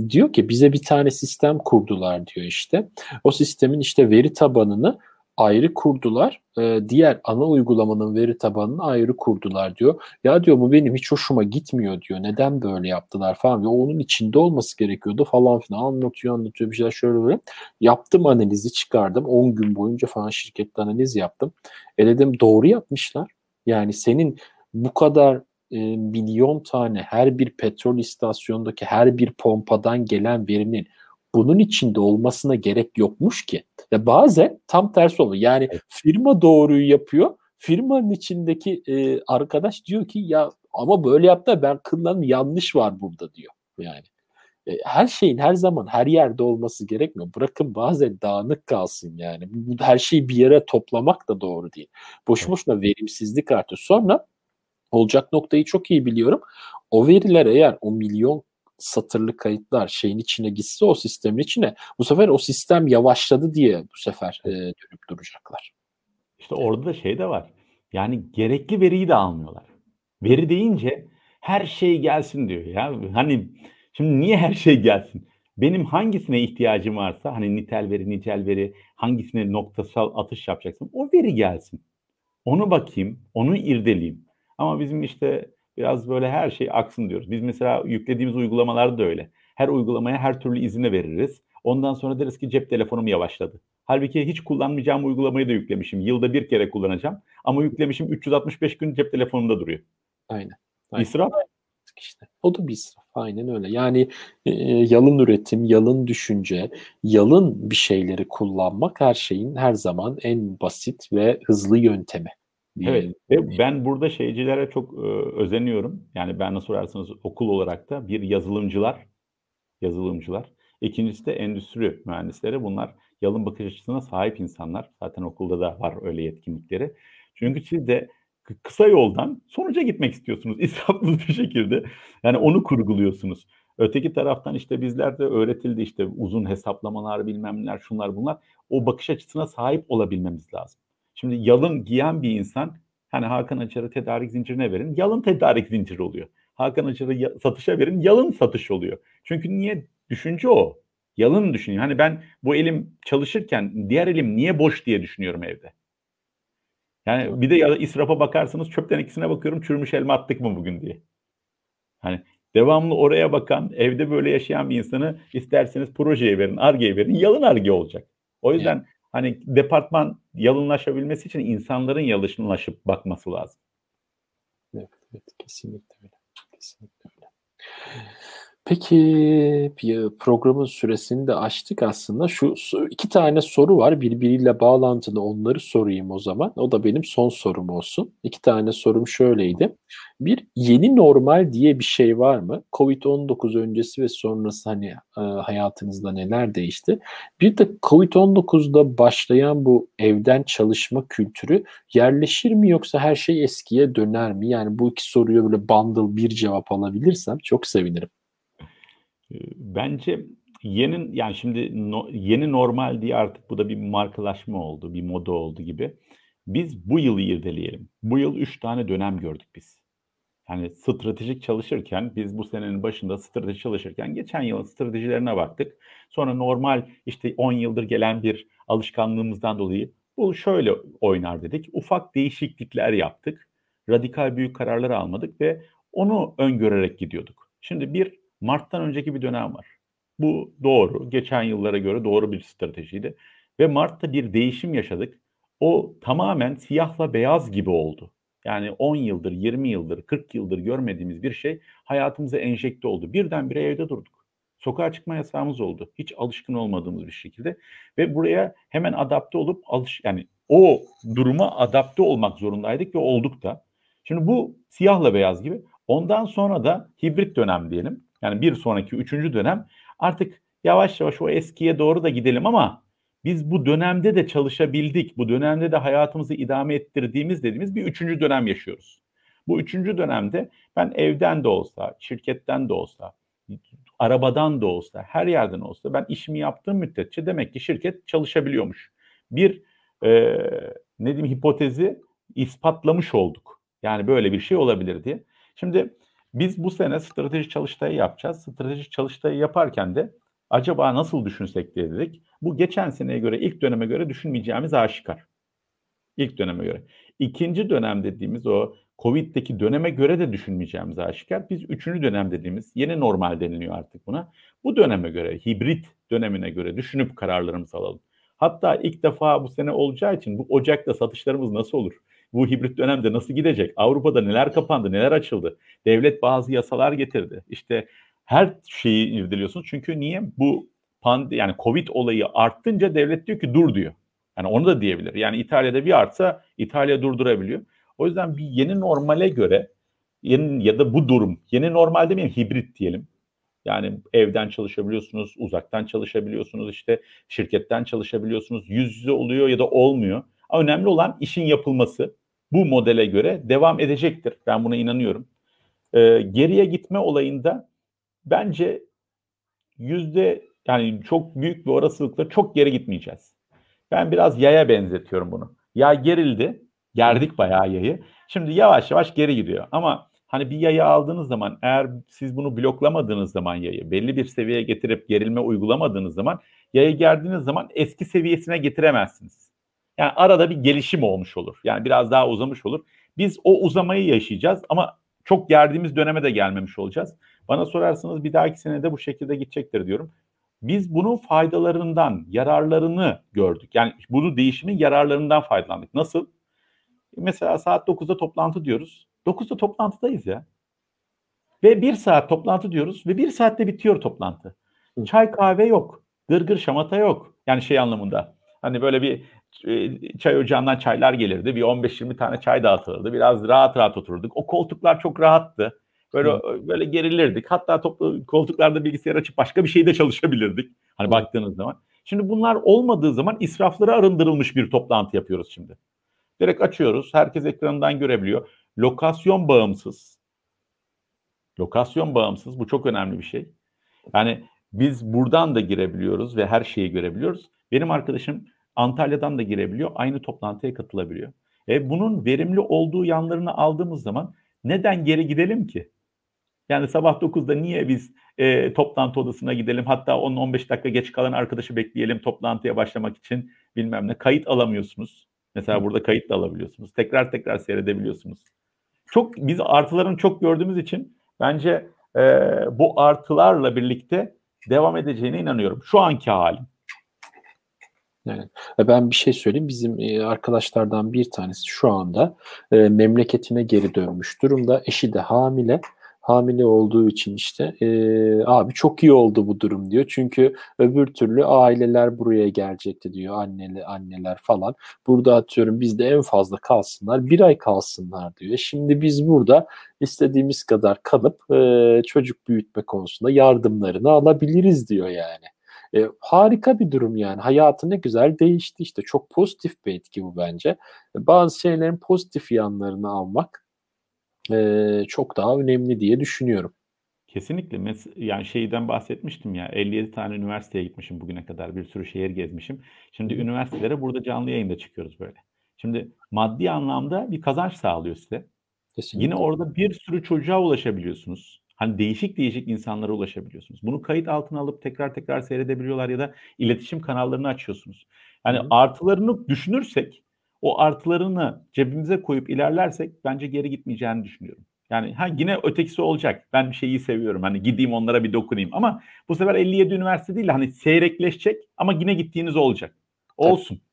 Diyor ki bize bir tane sistem kurdular diyor işte. O sistemin işte veri tabanını ayrı kurdular. Diğer ana uygulamanın veri tabanını ayrı kurdular diyor. Ya diyor bu benim hiç hoşuma gitmiyor diyor. Neden böyle yaptılar falan. Ve onun içinde olması gerekiyordu falan filan. Anlatıyor bir şeyler şöyle böyle. Yaptım analizi çıkardım. 10 gün boyunca falan şirkette analiz yaptım. Dedim doğru yapmışlar. Yani senin bu kadar milyon tane her bir petrol istasyonundaki her bir pompadan gelen verinin bunun içinde olmasına gerek yokmuş ki. Ya bazen tam tersi oluyor. Yani firma doğruyu yapıyor. Firmanın içindeki arkadaş diyor ki ya ama böyle yaptı ben kıllanım yanlış var burada diyor. Yani her şeyin her zaman her yerde olması gerekmiyor. Bırakın bazen dağınık kalsın yani. Her şeyi bir yere toplamak da doğru değil. Boş boşuna verimsizlik artıyor. Sonra olacak noktayı çok iyi biliyorum. O veriler eğer o milyon satırlı kayıtlar şeyin içine gitse o sistemin içine bu sefer o sistem yavaşladı diye bu sefer dönüp duracaklar. İşte orada da de var. Yani gerekli veriyi de almıyorlar. Veri deyince her şey gelsin diyor ya. Hani şimdi niye her şey gelsin? Benim hangisine ihtiyacım varsa hani nitel veri hangisine noktasal atış yapacaksın? O veri gelsin. Onu bakayım, onu irdeleyeyim. Ama bizim işte biraz böyle her şey aksın diyoruz. Biz mesela yüklediğimiz uygulamalarda da öyle. Her uygulamaya her türlü izin veririz. Ondan sonra deriz ki cep telefonum yavaşladı. Halbuki hiç kullanmayacağım uygulamayı da yüklemişim. Yılda bir kere kullanacağım. Ama yüklemişim 365 gün cep telefonumda duruyor. Aynen. İsraf işte. O da bir israf. Aynen öyle. Yani yalın üretim, yalın düşünce, yalın bir şeyleri kullanmak her şeyin her zaman en basit ve hızlı yöntemi. Evet. Ve ben burada şeycilere çok özeniyorum. Yani ben nasıl sorarsanız okul olarak da bir yazılımcılar. İkincisi de endüstri mühendisleri. Bunlar yalın bakış açısına sahip insanlar. Zaten okulda da var öyle yetkinlikleri. Çünkü siz de kısa yoldan sonuca gitmek istiyorsunuz israfsız bir şekilde. Yani onu kurguluyorsunuz. Öteki taraftan işte bizler de öğretildi işte uzun hesaplamalar bilmem neler şunlar bunlar. O bakış açısına sahip olabilmemiz lazım. Şimdi yalın giyen bir insan hani Hakan Acar'ı tedarik zincirine verin yalın tedarik zinciri oluyor. Hakan Acar'ı satışa verin yalın satış oluyor. Çünkü niye? Düşünce o. Yalın düşünüyor. Hani ben bu elim çalışırken diğer elim niye boş diye düşünüyorum evde. Yani bir de ya israfa bakarsanız çöpten ikisine bakıyorum çürümüş elma attık mı bugün diye. Hani devamlı oraya bakan evde böyle yaşayan bir insanı isterseniz projeye verin, ARGE'ye verin yalın ARGE olacak. O yüzden hani departman yalınlaşabilmesi için insanların yalınlaşıp bakması lazım. Evet kesinlikle öyle. Peki programın süresini de açtık aslında. Şu iki tane soru var birbiriyle bağlantılı onları sorayım o zaman. O da benim son sorum olsun. İki tane sorum şöyleydi. Bir, yeni normal diye bir şey var mı? Covid-19 öncesi ve sonrası hani hayatınızda neler değişti? Bir de Covid-19'da başlayan bu evden çalışma kültürü yerleşir mi yoksa her şey eskiye döner mi? Yani bu iki soruya böyle bundle bir cevap alabilirsem çok sevinirim. Bence yeni yani şimdi yeni normal diye artık bu da bir markalaşma oldu, bir moda oldu gibi. Biz bu yılı irdeleyelim. Bu yıl 3 tane dönem gördük biz. Yani stratejik çalışırken biz bu senenin başında strateji çalışırken geçen yılın stratejilerine baktık. Sonra normal işte 10 yıldır gelen bir alışkanlığımızdan dolayı bu şöyle oynar dedik. Ufak değişiklikler yaptık. Radikal büyük kararlar almadık ve onu öngörerek gidiyorduk. Şimdi bir Mart'tan önceki bir dönem var. Bu doğru. Geçen yıllara göre doğru bir stratejiydi. Ve Mart'ta bir değişim yaşadık. O tamamen siyahla beyaz gibi oldu. Yani 10 yıldır, 20 yıldır, 40 yıldır görmediğimiz bir şey hayatımıza enjekte oldu. Birdenbire evde durduk. Sokağa çıkma yasağımız oldu. Hiç alışkın olmadığımız bir şekilde. Ve buraya hemen adapte olup yani o duruma adapte olmak zorundaydık ve olduk da. Şimdi bu siyahla beyaz gibi. Ondan sonra da hibrit dönem diyelim. Yani bir sonraki üçüncü dönem artık yavaş yavaş o eskiye doğru da gidelim ama biz bu dönemde de çalışabildik. Bu dönemde de hayatımızı idame ettirdiğimiz dediğimiz bir üçüncü dönem yaşıyoruz. Bu üçüncü dönemde ben evden de olsa, şirketten de olsa, arabadan da olsa, her yerden olsa ben işimi yaptığım müddetçe demek ki şirket çalışabiliyormuş. Bir hipotezi ispatlamış olduk. Yani böyle bir şey olabilir diye. Şimdi biz bu sene strateji çalıştayı yapacağız. Strateji çalıştayı yaparken de acaba nasıl düşünsek diye dedik. Bu geçen seneye göre, ilk döneme göre düşünmeyeceğimiz aşikar. İlk döneme göre. İkinci dönem dediğimiz o Covid'deki döneme göre de düşünmeyeceğimiz aşikar. Biz üçüncü dönem dediğimiz yeni normal deniliyor artık buna. Bu döneme göre, hibrit dönemine göre düşünüp kararlarımızı alalım. Hatta ilk defa bu sene olacağı için bu Ocak'ta satışlarımız nasıl olur? Bu hibrit dönemde nasıl gidecek? Avrupa'da neler kapandı, neler açıldı? Devlet bazı yasalar getirdi. İşte her şeyi irdeliyorsunuz. Çünkü niye? Bu yani Covid olayı arttınca devlet diyor ki dur diyor. Yani onu da diyebilir. Yani İtalya'da bir artsa İtalya durdurabiliyor. O yüzden bir yeni normale göre ya da bu durum, yeni normal demeyeyim hibrit diyelim. Yani evden çalışabiliyorsunuz, uzaktan çalışabiliyorsunuz, işte şirketten çalışabiliyorsunuz. Yüz yüze oluyor ya da olmuyor. Önemli olan işin yapılması. Bu modele göre devam edecektir. Ben buna inanıyorum. Geriye gitme olayında bence yani çok büyük bir olasılıkla çok geri gitmeyeceğiz. Ben biraz yaya benzetiyorum bunu. Yay gerildi. Gerdik bayağı yayı. Şimdi yavaş yavaş geri gidiyor. Ama hani bir yayı aldığınız zaman eğer siz bunu bloklamadığınız zaman yayı belli bir seviyeye getirip gerilme uygulamadığınız zaman yayı gerdiğiniz zaman eski seviyesine getiremezsiniz. Yani arada bir gelişim olmuş olur. Yani biraz daha uzamış olur. Biz o uzamayı yaşayacağız ama çok gerdiğimiz döneme de gelmemiş olacağız. Bana sorarsanız bir dahaki senede bu şekilde gidecektir diyorum. Biz bunun faydalarından, yararlarını gördük. Yani bunu değişimin yararlarından faydalandık. Nasıl? Mesela saat 9'da toplantı diyoruz. 9'da toplantıdayız ya. Ve bir saat toplantı diyoruz ve bir saatte bitiyor toplantı. Çay kahve yok. Gırgır şamata yok. Yani şey anlamında. Hani böyle bir çay ocağından çaylar gelirdi. Bir 15-20 tane çay dağıtılırdı. Biraz rahat rahat otururduk. O koltuklar çok rahattı. Böyle gerilirdik. Hatta koltuklarda bilgisayar açıp başka bir şeyde çalışabilirdik. Hani baktığınız zaman. Şimdi bunlar olmadığı zaman israflara arındırılmış bir toplantı yapıyoruz şimdi. Direkt açıyoruz. Herkes ekranından görebiliyor. Lokasyon bağımsız. Lokasyon bağımsız. Bu çok önemli bir şey. Yani biz buradan da girebiliyoruz ve her şeyi görebiliyoruz. Benim arkadaşım Antalya'dan da girebiliyor. Aynı toplantıya katılabiliyor. Bunun verimli olduğu yanlarını aldığımız zaman neden geri gidelim ki? Yani sabah 9'da niye biz toplantı odasına gidelim? Hatta 10-15 dakika geç kalan arkadaşı bekleyelim toplantıya başlamak için bilmem ne. Kayıt alamıyorsunuz. Mesela burada kayıt da alabiliyorsunuz. Tekrar seyredebiliyorsunuz. Biz artılarını çok gördüğümüz için bence bu artılarla birlikte devam edeceğine inanıyorum. Şu anki halim. Evet. Ben bir şey söyleyeyim. Bizim arkadaşlardan bir tanesi şu anda memleketine geri dönmüş durumda. Eşi de hamile. Hamile olduğu için işte abi çok iyi oldu bu durum diyor. Çünkü öbür türlü aileler buraya gelecekti diyor. Anneler falan. Burada atıyorum bizde en fazla kalsınlar. 1 ay kalsınlar diyor. Şimdi biz burada istediğimiz kadar kalıp çocuk büyütme konusunda yardımlarını alabiliriz diyor yani. Harika bir durum yani. Hayatı ne güzel değişti işte. Çok pozitif bir etki bu bence. Bazı şeylerin pozitif yanlarını almak çok daha önemli diye düşünüyorum. Kesinlikle. Yani şeyden bahsetmiştim ya. 57 tane üniversiteye gitmişim bugüne kadar. Bir sürü şehir gezmişim. Şimdi üniversitelere burada canlı yayında çıkıyoruz böyle. Şimdi maddi anlamda bir kazanç sağlıyor size. Kesinlikle. Yine orada bir sürü çocuğa ulaşabiliyorsunuz. Hani değişik insanlara ulaşabiliyorsunuz. Bunu kayıt altına alıp tekrar seyredebiliyorlar ya da iletişim kanallarını açıyorsunuz. Yani artılarını düşünürsek o artılarını cebimize koyup ilerlersek bence geri gitmeyeceğini düşünüyorum. Yani yine ötekisi olacak. Ben bir şeyi seviyorum. Hani gideyim onlara bir dokunayım. Ama bu sefer 57 üniversite değil. Hani seyrekleşecek ama yine gittiğiniz olacak. Olsun. Tabii.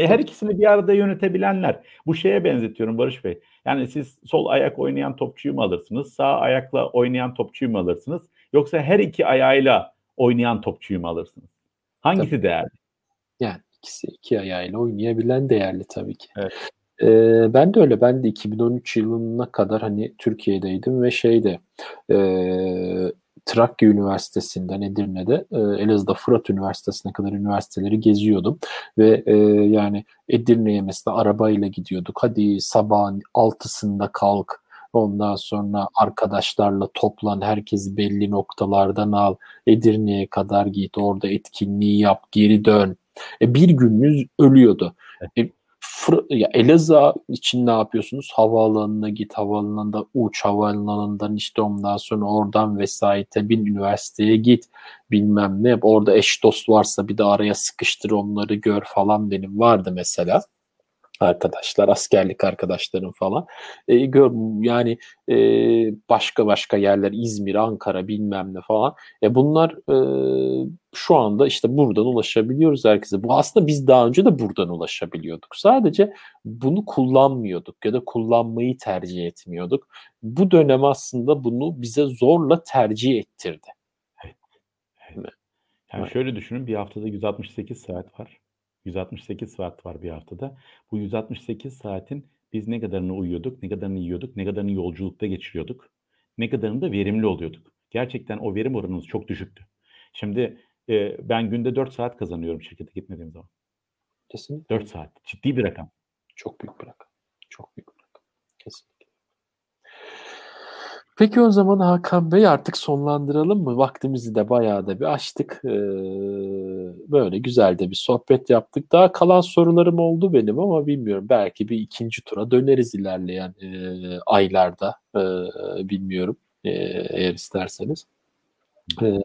Ve her ikisini bir arada yönetebilenler. Bu şeye benzetiyorum Barış Bey. Yani siz sol ayak oynayan topçuyu mu alırsınız? Sağ ayakla oynayan topçuyu mu alırsınız? Yoksa her iki ayağıyla oynayan topçuyu mu alırsınız? Hangisi tabii değerli? Yani. İkisi 2 ayağıyla oynayabilen değerli tabii ki. Evet. Ben de öyle. Ben de 2013 yılına kadar hani Türkiye'deydim ve Trakya Üniversitesi'nden Edirne'de Elazığ'da Fırat Üniversitesi'ne kadar üniversiteleri geziyordum. Ve yani Edirne'ye mesela arabayla gidiyorduk. Hadi sabahın 6'sında kalk. Ondan sonra arkadaşlarla toplan, herkesi belli noktalardan al. Edirne'ye kadar git, orada etkinliği yap, geri dön. Bir gününüz ölüyordu. Elazığ için ne yapıyorsunuz? Havaalanına git, havaalanında uç, havaalanından işte ondan sonra oradan vesayete bin, üniversiteye git, bilmem ne. Orada eş dost varsa bir de araya sıkıştır, onları gör falan. Benim vardı mesela arkadaşlar, askerlik arkadaşlarım falan. Yani başka yerler, İzmir, Ankara bilmem ne falan. Bunlar şu anda işte buradan ulaşabiliyoruz herkese. Bu aslında biz daha önce de buradan ulaşabiliyorduk. Sadece bunu kullanmıyorduk ya da kullanmayı tercih etmiyorduk. Bu dönem aslında bunu bize zorla tercih ettirdi. Evet. Yani şöyle düşünün, bir haftada 168 saat var. 168 saat var bir haftada. Bu 168 saatin biz ne kadarını uyuyorduk, ne kadarını yiyorduk, ne kadarını yolculukta geçiriyorduk, ne kadarını da verimli oluyorduk. Gerçekten o verim oranımız çok düşüktü. Şimdi ben günde 4 saat kazanıyorum şirkete gitmediğim zaman. Kesinlikle. 4 saat. Ciddi bir rakam. Çok büyük bir rakam. Kesinlikle. Peki o zaman Hakan Bey artık sonlandıralım mı? Vaktimizi de bayağı da bir açtık. Böyle güzel de bir sohbet yaptık. Daha kalan sorularım oldu benim ama bilmiyorum. Belki bir ikinci tura döneriz ilerleyen aylarda. Bilmiyorum eğer isterseniz.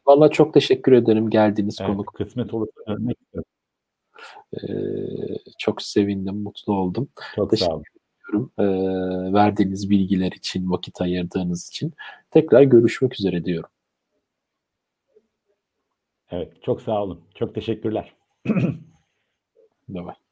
Vallahi çok teşekkür ederim geldiğiniz konuk. Kısmet olursa örnek istedim. Çok sevindim, mutlu oldum. Çok sağ olun. Verdiğiniz bilgiler için, vakit ayırdığınız için tekrar görüşmek üzere diyorum. Evet, çok sağ olun. Çok teşekkürler. Bye bye.